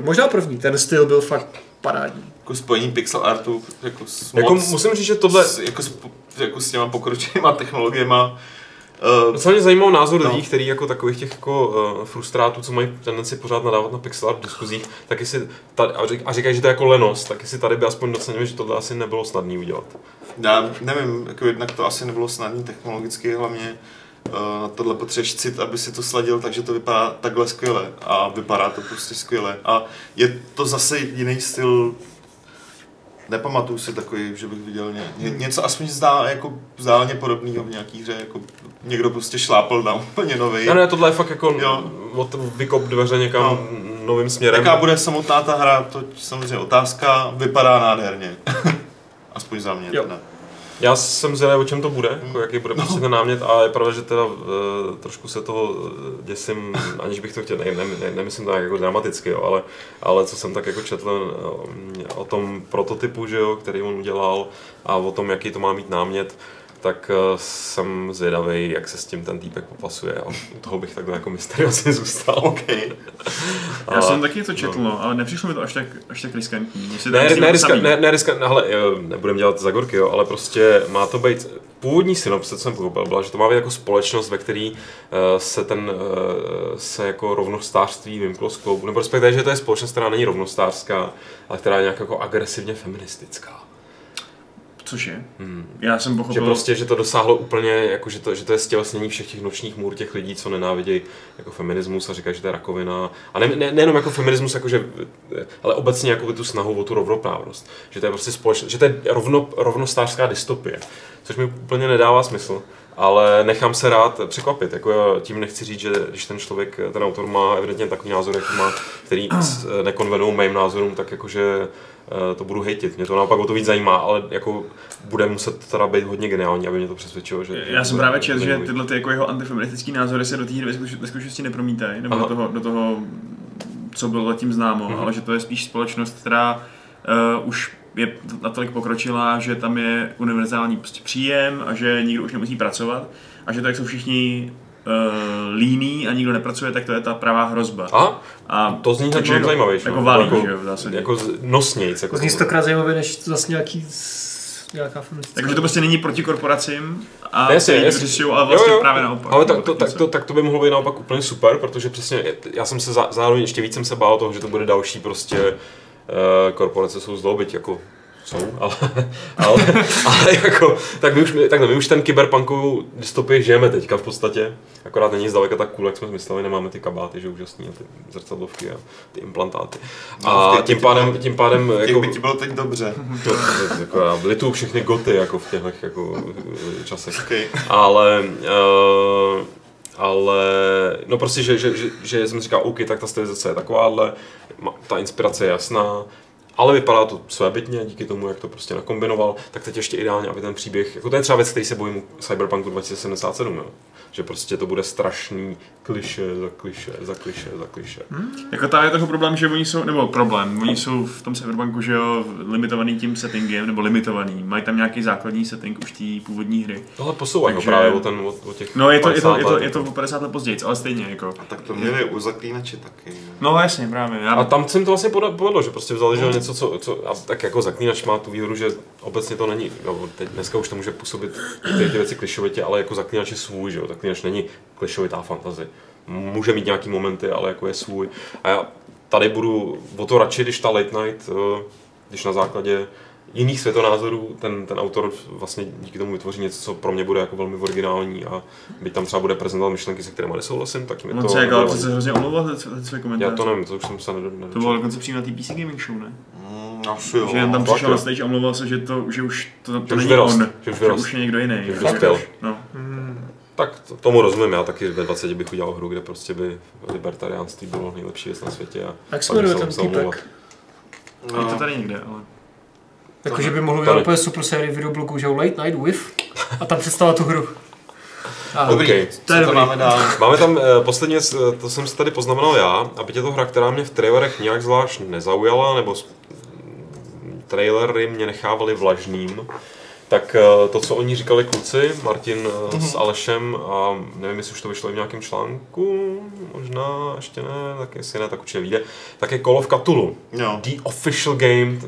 Možná první, ten styl byl fakt parádní. Jako spojení pixel artu, jako s jako moc, musím říct, že tohle... S těma pokročenýma technologiema. Docela mě zajímavý názor lidí, který jako takových těch jako frustrátů, co mají tendenci pořád nadávat na pixel art v diskuzích, taky si tady, a říkají, že to je jako lenost, taky si tady by aspoň docenili, že tohle asi nebylo snadné udělat. Já nevím, jako jednak to asi nebylo snadné technologicky, hlavně na tohle potřebuješ cit, aby si to sladil, takže to vypadá takhle skvěle a vypadá to prostě skvěle. A je to zase jiný styl, nepamatuju si takový, že bych viděl něco aspoň zdá jako vzdáleně podobného v nějaký hře, jako někdo prostě šlápl na úplně nový. Ne, tohle je fakt jako vykop dveře někam novým směrem. Jaká bude samotná ta hra, to samozřejmě otázka, vypadá nádherně. Aspoň za mě teda. Já jsem zvědavý, o čem to bude, jako jaký bude prostě ten námět, a je pravda, že teda trošku se toho děsím, aniž bych to chtěl, nemyslím to nějak jako dramaticky, jo, ale co jsem tak jako četl o tom prototypu, že jo, který on udělal, a o tom, jaký to má mít námět, tak jsem zvědavý, jak se s tím ten týpek popasuje, a u toho bych takhle jako mysteriózně zůstal. Okay. Já jsem taky to četl, ale nepřišlo mi to až tak riskantní. Nebudem dělat zagorky, jo, ale prostě má to být... Původní synopse, co jsem pochopil, byla, že to má být jako společnost, ve který se jako rovnostářství vymklo z kloubu, nebo respektive, že to je společnost, která není rovnostářská, ale která je nějak jako agresivně feministická. Což je? Já jsem pochopil... Že prostě, že to dosáhlo úplně, jako, že to je stělesnění všech těch nočních můr těch lidí, co nenávidějí jako feminismus a říkají, že to je rakovina. A nejenom jako feminismus, jakože, ale obecně jako tu snahu o tu rovnoprávnost. Že to je prostě že to je rovnostářská dystopie. Což mi úplně nedává smysl, ale nechám se rád překvapit. Jako já tím nechci říct, že když ten člověk, ten autor má evidentně takový názor, jaký má, který nekonvenou mým názorům, tak jakože to budu hejtit. Mě to naopak o to víc zajímá, ale jako bude muset teda být hodně geniální, aby mě to přesvědčilo, že... Já jsem právě četl, že tyhle ty jako jeho antifeministické názory se do té hry ve zkušenosti nepromítají, nebo do toho, co bylo zatím známo, ale že to je spíš společnost, která už je natolik pokročila, že tam je univerzální příjem a že nikdo už nemusí pracovat a že to, jak jsou všichni líní a nikdo nepracuje, tak to je ta pravá hrozba. A to zní tak jako zajímavější. Jako válí, že jo, v zásadě. Jako nosnějc. Jako to zní stokrát zajímavě, než zase nějaká feministická. Takže to prostě není proti korporacím a přesňují, ale vlastně právě naopak. Ale tak to by mohlo být naopak úplně super, protože přesně já jsem se zároveň ještě víc jsem se bál toho, že to bude další prostě korporace jsou zlobyť, jako jsou, ale jako, my už ten kyberpunkovou dystopii žijeme teďka v podstatě, akorát není zdaleka tak cool, jak jsme mysleli, nemáme ty kabáty, že úžasný, ty zrcadlovky a ty implantáty. A tím pádem jako... by ti bylo teď dobře. Jako, byly tu všechny goty, jako v těchto jako, časech. Okay. Ale prostě, že jsem říkal, OK, tak ta stylizace je takováhle, ta inspirace je jasná, ale vypadá to svébytně díky tomu, jak to prostě nakombinoval, tak teď ještě ideálně, aby ten příběh, jako to je třeba věc, který se bojím Cyberpunku 2077, jo? Že prostě to bude strašný kliše za kliše. Jako tam je toho problém, že oni jsou, nebo problém, oni jsou v tom Cyberpunku, že jo, limitovaný tím settingem, nebo limitovaný, mají tam nějaký základní setting už té původní hry. Tohle posouvají právě o těch no, je to o 50 let později, ale stejně jako. A tak to měli u Zaklínače taky. No jasně, právě. A tam se jim to vlastně povedlo, že prostě vzali, že něco, co a tak jako Zaklínač má tu výhodu, že obecně to není, no, teď dneska už to může působit ty věci klišovitě, ale jako Zaklínač je svůj, že jo, tak než není klišovitá fantazie. Může mít nějaký momenty, ale jako je svůj. A já tady budu o to radši, když ta Late Night, když na základě jiných světonázorů, ten autor vlastně díky tomu vytvoří něco, co pro mě bude jako velmi originální, a byť tam třeba bude prezentovat myšlenky, se kterými nesouhlasím, tak mi to... On se jako, ale přece hrozně omlouval své komentáře. Já to nevím, to už jsem se nedočil. To bylo dokonce přímo na té PC Gaming Show, ne? Asi jo. Že jen tam přišel na stage a omlouval se, že už to není on, že už je někdo jiný. Tak tomu rozumím, já taky ve 20 bych udělal hru, kde prostě by libertariánství bylo nejlepší věc na světě. A exploduje ten týpek. Je to tady někde, ale... Takže by mohl být úplně super série videoblogu, že Late Night With, a tam představila tu hru. Okay. Dobrý. Máme tam posledně, to jsem si tady poznamenal já, a byť je to hra, která mě v trailerech nějak zvlášť nezaujala, nebo trailery mě nechávali vlažným. Tak to, co oni říkali kluci, Martin s Alešem, a nevím, jestli už to vyšlo i v nějakém článku, možná ještě ne, tak jestli ne, tak určitě vyjde, tak je Call of Cthulhu. No. The Official Game,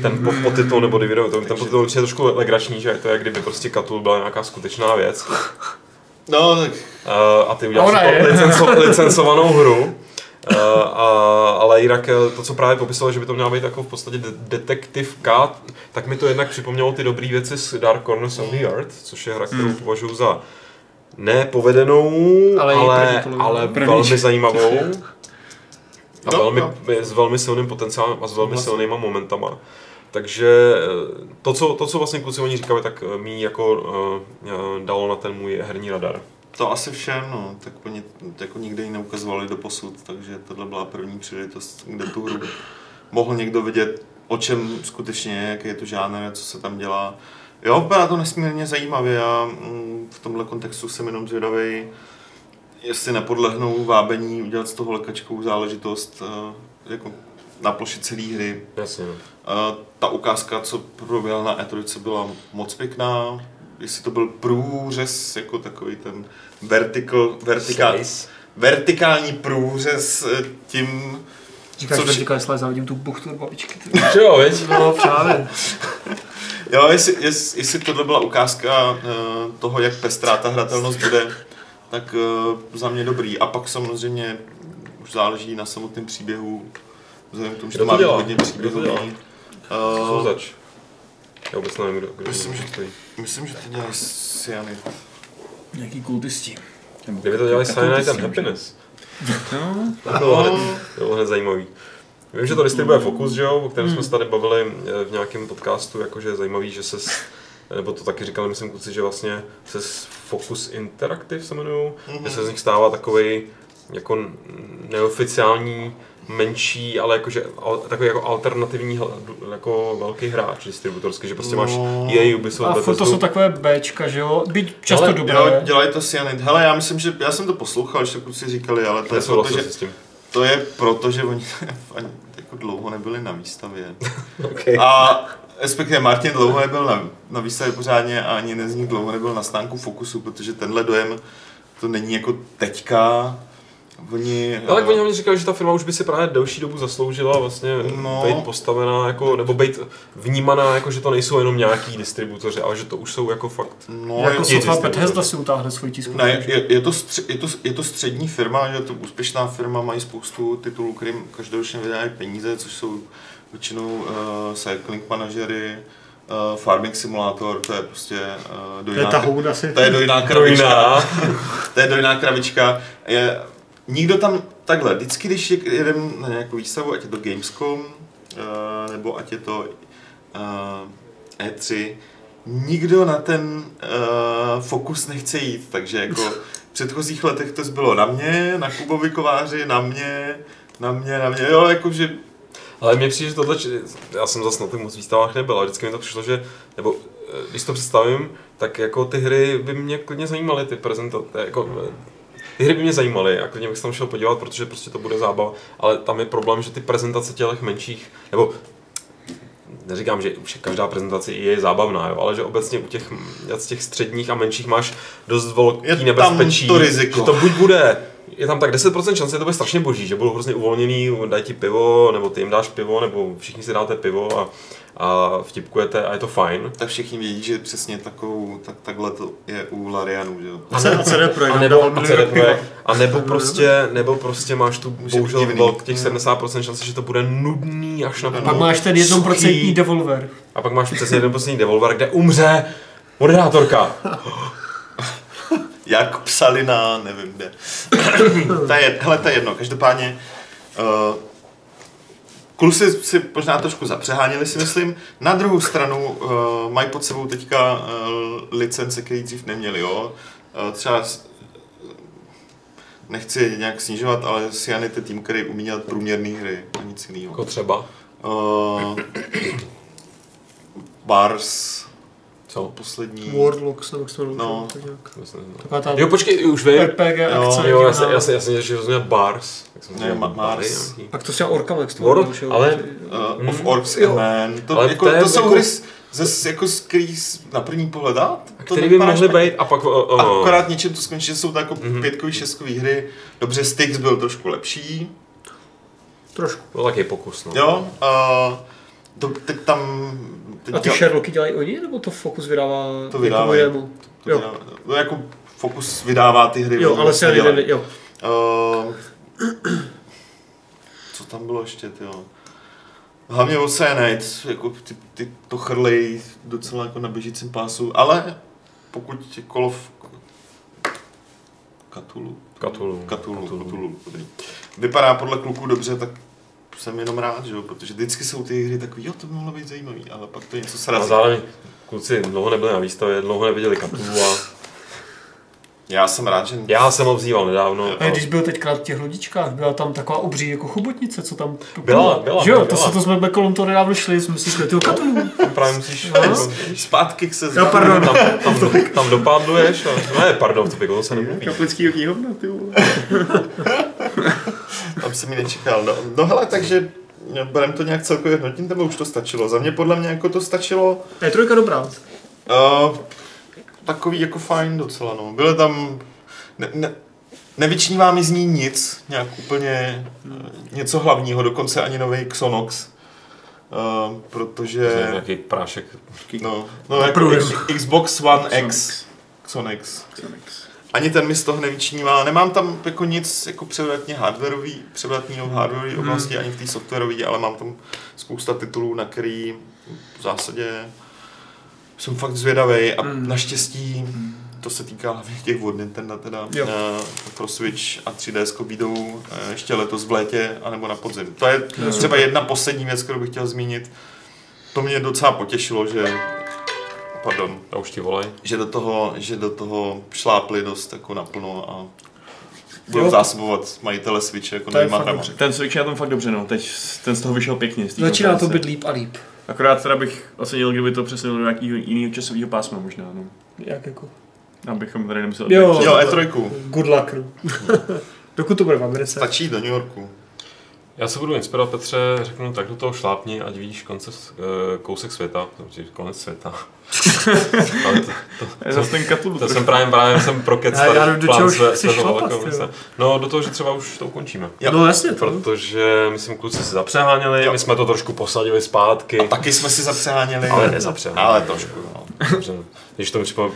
ten podtitul, nebo The Video Game, ten podtitul je trošku legrační, že to je, kdyby prostě Cthulhu byla nějaká skutečná věc. No, tak... a ty uděláš licencovanou hru. Ale jinak to, co právě popisoval, že by to měla být jako v podstatě detektivka, tak mi to jednak připomnělo ty dobré věci z Dark Corners of the Earth, což je hra, kterou považuji za nepovedenou, ale velmi zajímavou a s velmi silným potenciálem a s velmi silnýma momentama. Takže to, co vlastně kluci oni říkali, tak mi jako dalo na ten můj herní radar. To asi všem, no, tak oni jako nikde ji neukazovali doposud, takže tohle byla první příležitost, kde tu hru mohl někdo vidět, o čem skutečně je, jaký je to žánr, co se tam dělá. Jo, vypadá to nesmírně zajímavě a v tomhle kontextu jsem jenom zvědavý, jestli nepodlehnou vábení udělat z toho lekačkou záležitost jako na ploši celý hry. Jasně. Ta ukázka, co proběhla na E3, byla moc pěkná. Jestli to byl průřez, jako takový ten vertikální průřez tím... Říkáš vertikální slice, zahodím tu buchtu do babičky. Jo, věď? No, právě. Jo, jestli tohle byla ukázka toho, jak pestrá ta hratelnost bude, tak za mě dobrý. A pak samozřejmě už záleží na samotném příběhu, vzhledem k tomu, že to má hodně příběhů. Já vůbec nevím, kdo myslím, že to dělají Cyanide. Nějaký kultisti. Kdyby to dělali Cyanide and Happiness. No. To bylo hned zajímavý. Vím, že to distribuje Focus, že jo, o kterém jsme se tady bavili v nějakém podcastu, jakože je zajímavý, že nebo to taky říkali, myslím kluci, že vlastně se Focus Interactive se jmenují, že se z nich stává takovej jako neoficiální, menší, ale jakože takový jako alternativní jako velký hráč distributorský, že prostě máš EA, Ubisoft, Bethesda. A to jsou takové Bčka, že jo? Byť často hele, dobré. Jo, dělají to Cyanide. Hele, já myslím, že já jsem to poslouchal, že to kluci říkali, ale to je proto, že, oni ani jako dlouho nebyli na výstavě. Okay. A respektive Martin dlouho nebyl na výstavě pořádně a ani jeden z nich dlouho nebyl na stánku Focusu, protože tenhle dojem to není jako teďka. Ale oni hlavně říkali, že ta firma už by si právě delší dobu zasloužila vlastně být postavená jako, nebo být vnímaná jako, že to nejsou jenom nějaký distributoři, ale že to už jsou jako fakt. No, jako sotva Bethesda si utáhne svůj tisku. Ne, je to střední firma, že to úspěšná firma, mají spoustu titulů, kterým každoročně vydávají peníze, což jsou většinou cycling manažery, farming simulátor, to je prostě dojná krabička. Nikdo tam takhle, vždycky, když jedeme na nějakou výstavu, ať je to Gamescom, nebo ať je to E3, nikdo na ten Focus nechce jít, takže jako v předchozích letech to bylo na mě, na Kubovi Kováři, na mě, jo, jakože... Ale mně přijde, že tohle, já jsem zase na těch moc výstavách nebyl, ale vždycky mi to přišlo, že, nebo když to představím, tak jako ty hry by mě klidně zajímaly, ty prezentace, jako... Ty hry by mě zajímaly a klidně bych se tam šel podívat, protože prostě to bude zábava, ale tam je problém, že ty prezentace těch menších, nebo neříkám, že každá prezentace je zábavná, jo, ale že obecně u těch středních a menších máš dost velký nebezpečí, že to buď bude je tam tak 10% šance, to bude strašně boží, že budou hrozně uvolněný, dají ti pivo, nebo ty jim dáš pivo, nebo všichni si dáte pivo a vtipkujete a je to fajn. Tak všichni vědí, že přesně takhle to je u Larianů, že jo. A nebo prostě máš tu bohužel blok těch 70% šance, že to bude nudný až na půl. Pak máš ten 1% devolver. A pak máš přesně 1% devolver, kde umře moderátorka. Jak psali na, nevím kde. Hele, to je jedno. Každopádně, kluci si možná trošku zapřehánili, si myslím. Na druhou stranu mají pod sebou teďka licence, které dřív neměli. Jo? Třeba, nechci nějak snižovat, ale Cyanid je tým, který umí dělat průměrné hry a nic jiného. Jako třeba? Bars... Co? Poslední... Warlocks, nebo jak se no. Tak nějak. Jo, počkej, už vím. RPG, akce. Jo, já jsem že rozuměl Bars. Ne, Mars. Pak to si dělal Orkam, jak jste ale... Of Orcs and Men. To jsou hry, jako skrýs na první pohled dát. Který by mohly být a pak... Akorát něčím to skončí, jsou to jako pětkový, šestkový hry. Dobře, Styx byl trošku lepší. Trošku. Byl takový pokus, no. Jo, teď tam... A ty Sherlocky dělají oni, nebo to Focus vydává? To vydává. No jako Focus vydává ty hry. Jo, ale se dělají. Jo. Co tam bylo ještě, tyjo? Hlavně o Cyanide, jako ty to chrlej docela jako na běžícím pásu, ale pokud je Call of Cthulhu. Vypadá podle kluků dobře, tak jsem jenom rád, že jo, protože vždycky jsou ty hry takový, jo, to by mohlo být zajímavý, ale pak to něco srazí. A zároveň kluci dlouho nebyli na výstavě, dlouho neviděli Cthulhu a... Já jsem rád, že... Já jsem ho vzýval nedávno. A když byl teďka v těch lodičkách, byla tam taková obří jako chobotnice, co tam... Byla. Jo, to jsme kolem toho nedávno šli, jsme si květil Cthulhu. Právě musíš zpátky k seznámu. No, pardon. Tam dopádluješ a... Ne, pardon, to by to se nemluví. Kaplickýho knihovna, ty vole. Tam jsem ji nečekal. No hele, takže budeme to nějak celkově hodnotit, nebo už to stačilo? Za mě podle mě jako to stačilo. Je trojka dobrá. Takový jako fajn docela, no. Bylo tam... Nevyčnívá mi z ní nic, nějak úplně něco hlavního, dokonce ani nový Xonox. Protože... Nějaký prášek. No jako Xbox One X. Xonex. Ani ten mi z toho nevyčnívá. Nemám tam jako nic jako převratného v hardwareový oblasti, ani v té softwarové, ale mám tam spousta titulů, na který v zásadě jsem fakt zvědavej a naštěstí to se týká hlavně těch od Nintendo teda pro Switch a 3DS bídou ještě letos v létě anebo na podzim. To je třeba jedna poslední věc, kterou bych chtěl zmínit. To mě docela potěšilo, že pardon, já už ti volej. Že do toho šlápli dost jako naplno a budou zásobovat majitele Switche jako nejmatrama. Ten Switch je na tom fakt dobře, no. Teď ten z toho vyšel pěkně. Začíná to být líp a líp. Akorát teda bych ocenil, kdyby to přesunul do nějakého jiného časového pásma možná, no. Jak jako? Abychom tady nemuseli... Jo, E3. Good luck. Dokud to bude v Americe. Stačí do New Yorku. Já se budu inspirovat, Petře, řeknu tak do toho šlápni, ať vidíš kousek světa, konec světa. To jsem právě jsem prokecat plán svého velkého města. No do toho, že třeba už to ukončíme. No jasně. Protože myslím, kluci si zapřeháněli, my jsme to trošku posadili zpátky. A taky jsme si zapřeháněli. Ale nezapřeháněli. Ale trošku, no. Dobře. Když tomu připadá...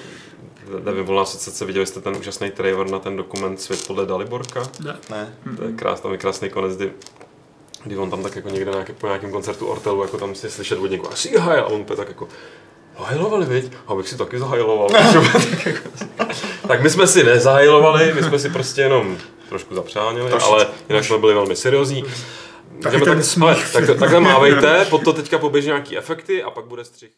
Nevím, volná asociace, viděli jste ten úžasný trailer na ten dokument Svět podle Daliborka? Ne. To je krásný konec, kdy on tam tak jako někde po nějakém koncertu Ortelu, jako tam si slyšet od někoho, asi hajl, a on úplně tak jako, hajlovali, viď? Abych si taky zahajloval. Tak my jsme si nezahajlovali, my jsme si prostě jenom trošku zapřáněli, ale jinak jsme byli velmi seriózní. Takhle mávejte, pod to teďka poběží nějaký efekty a pak bude střih.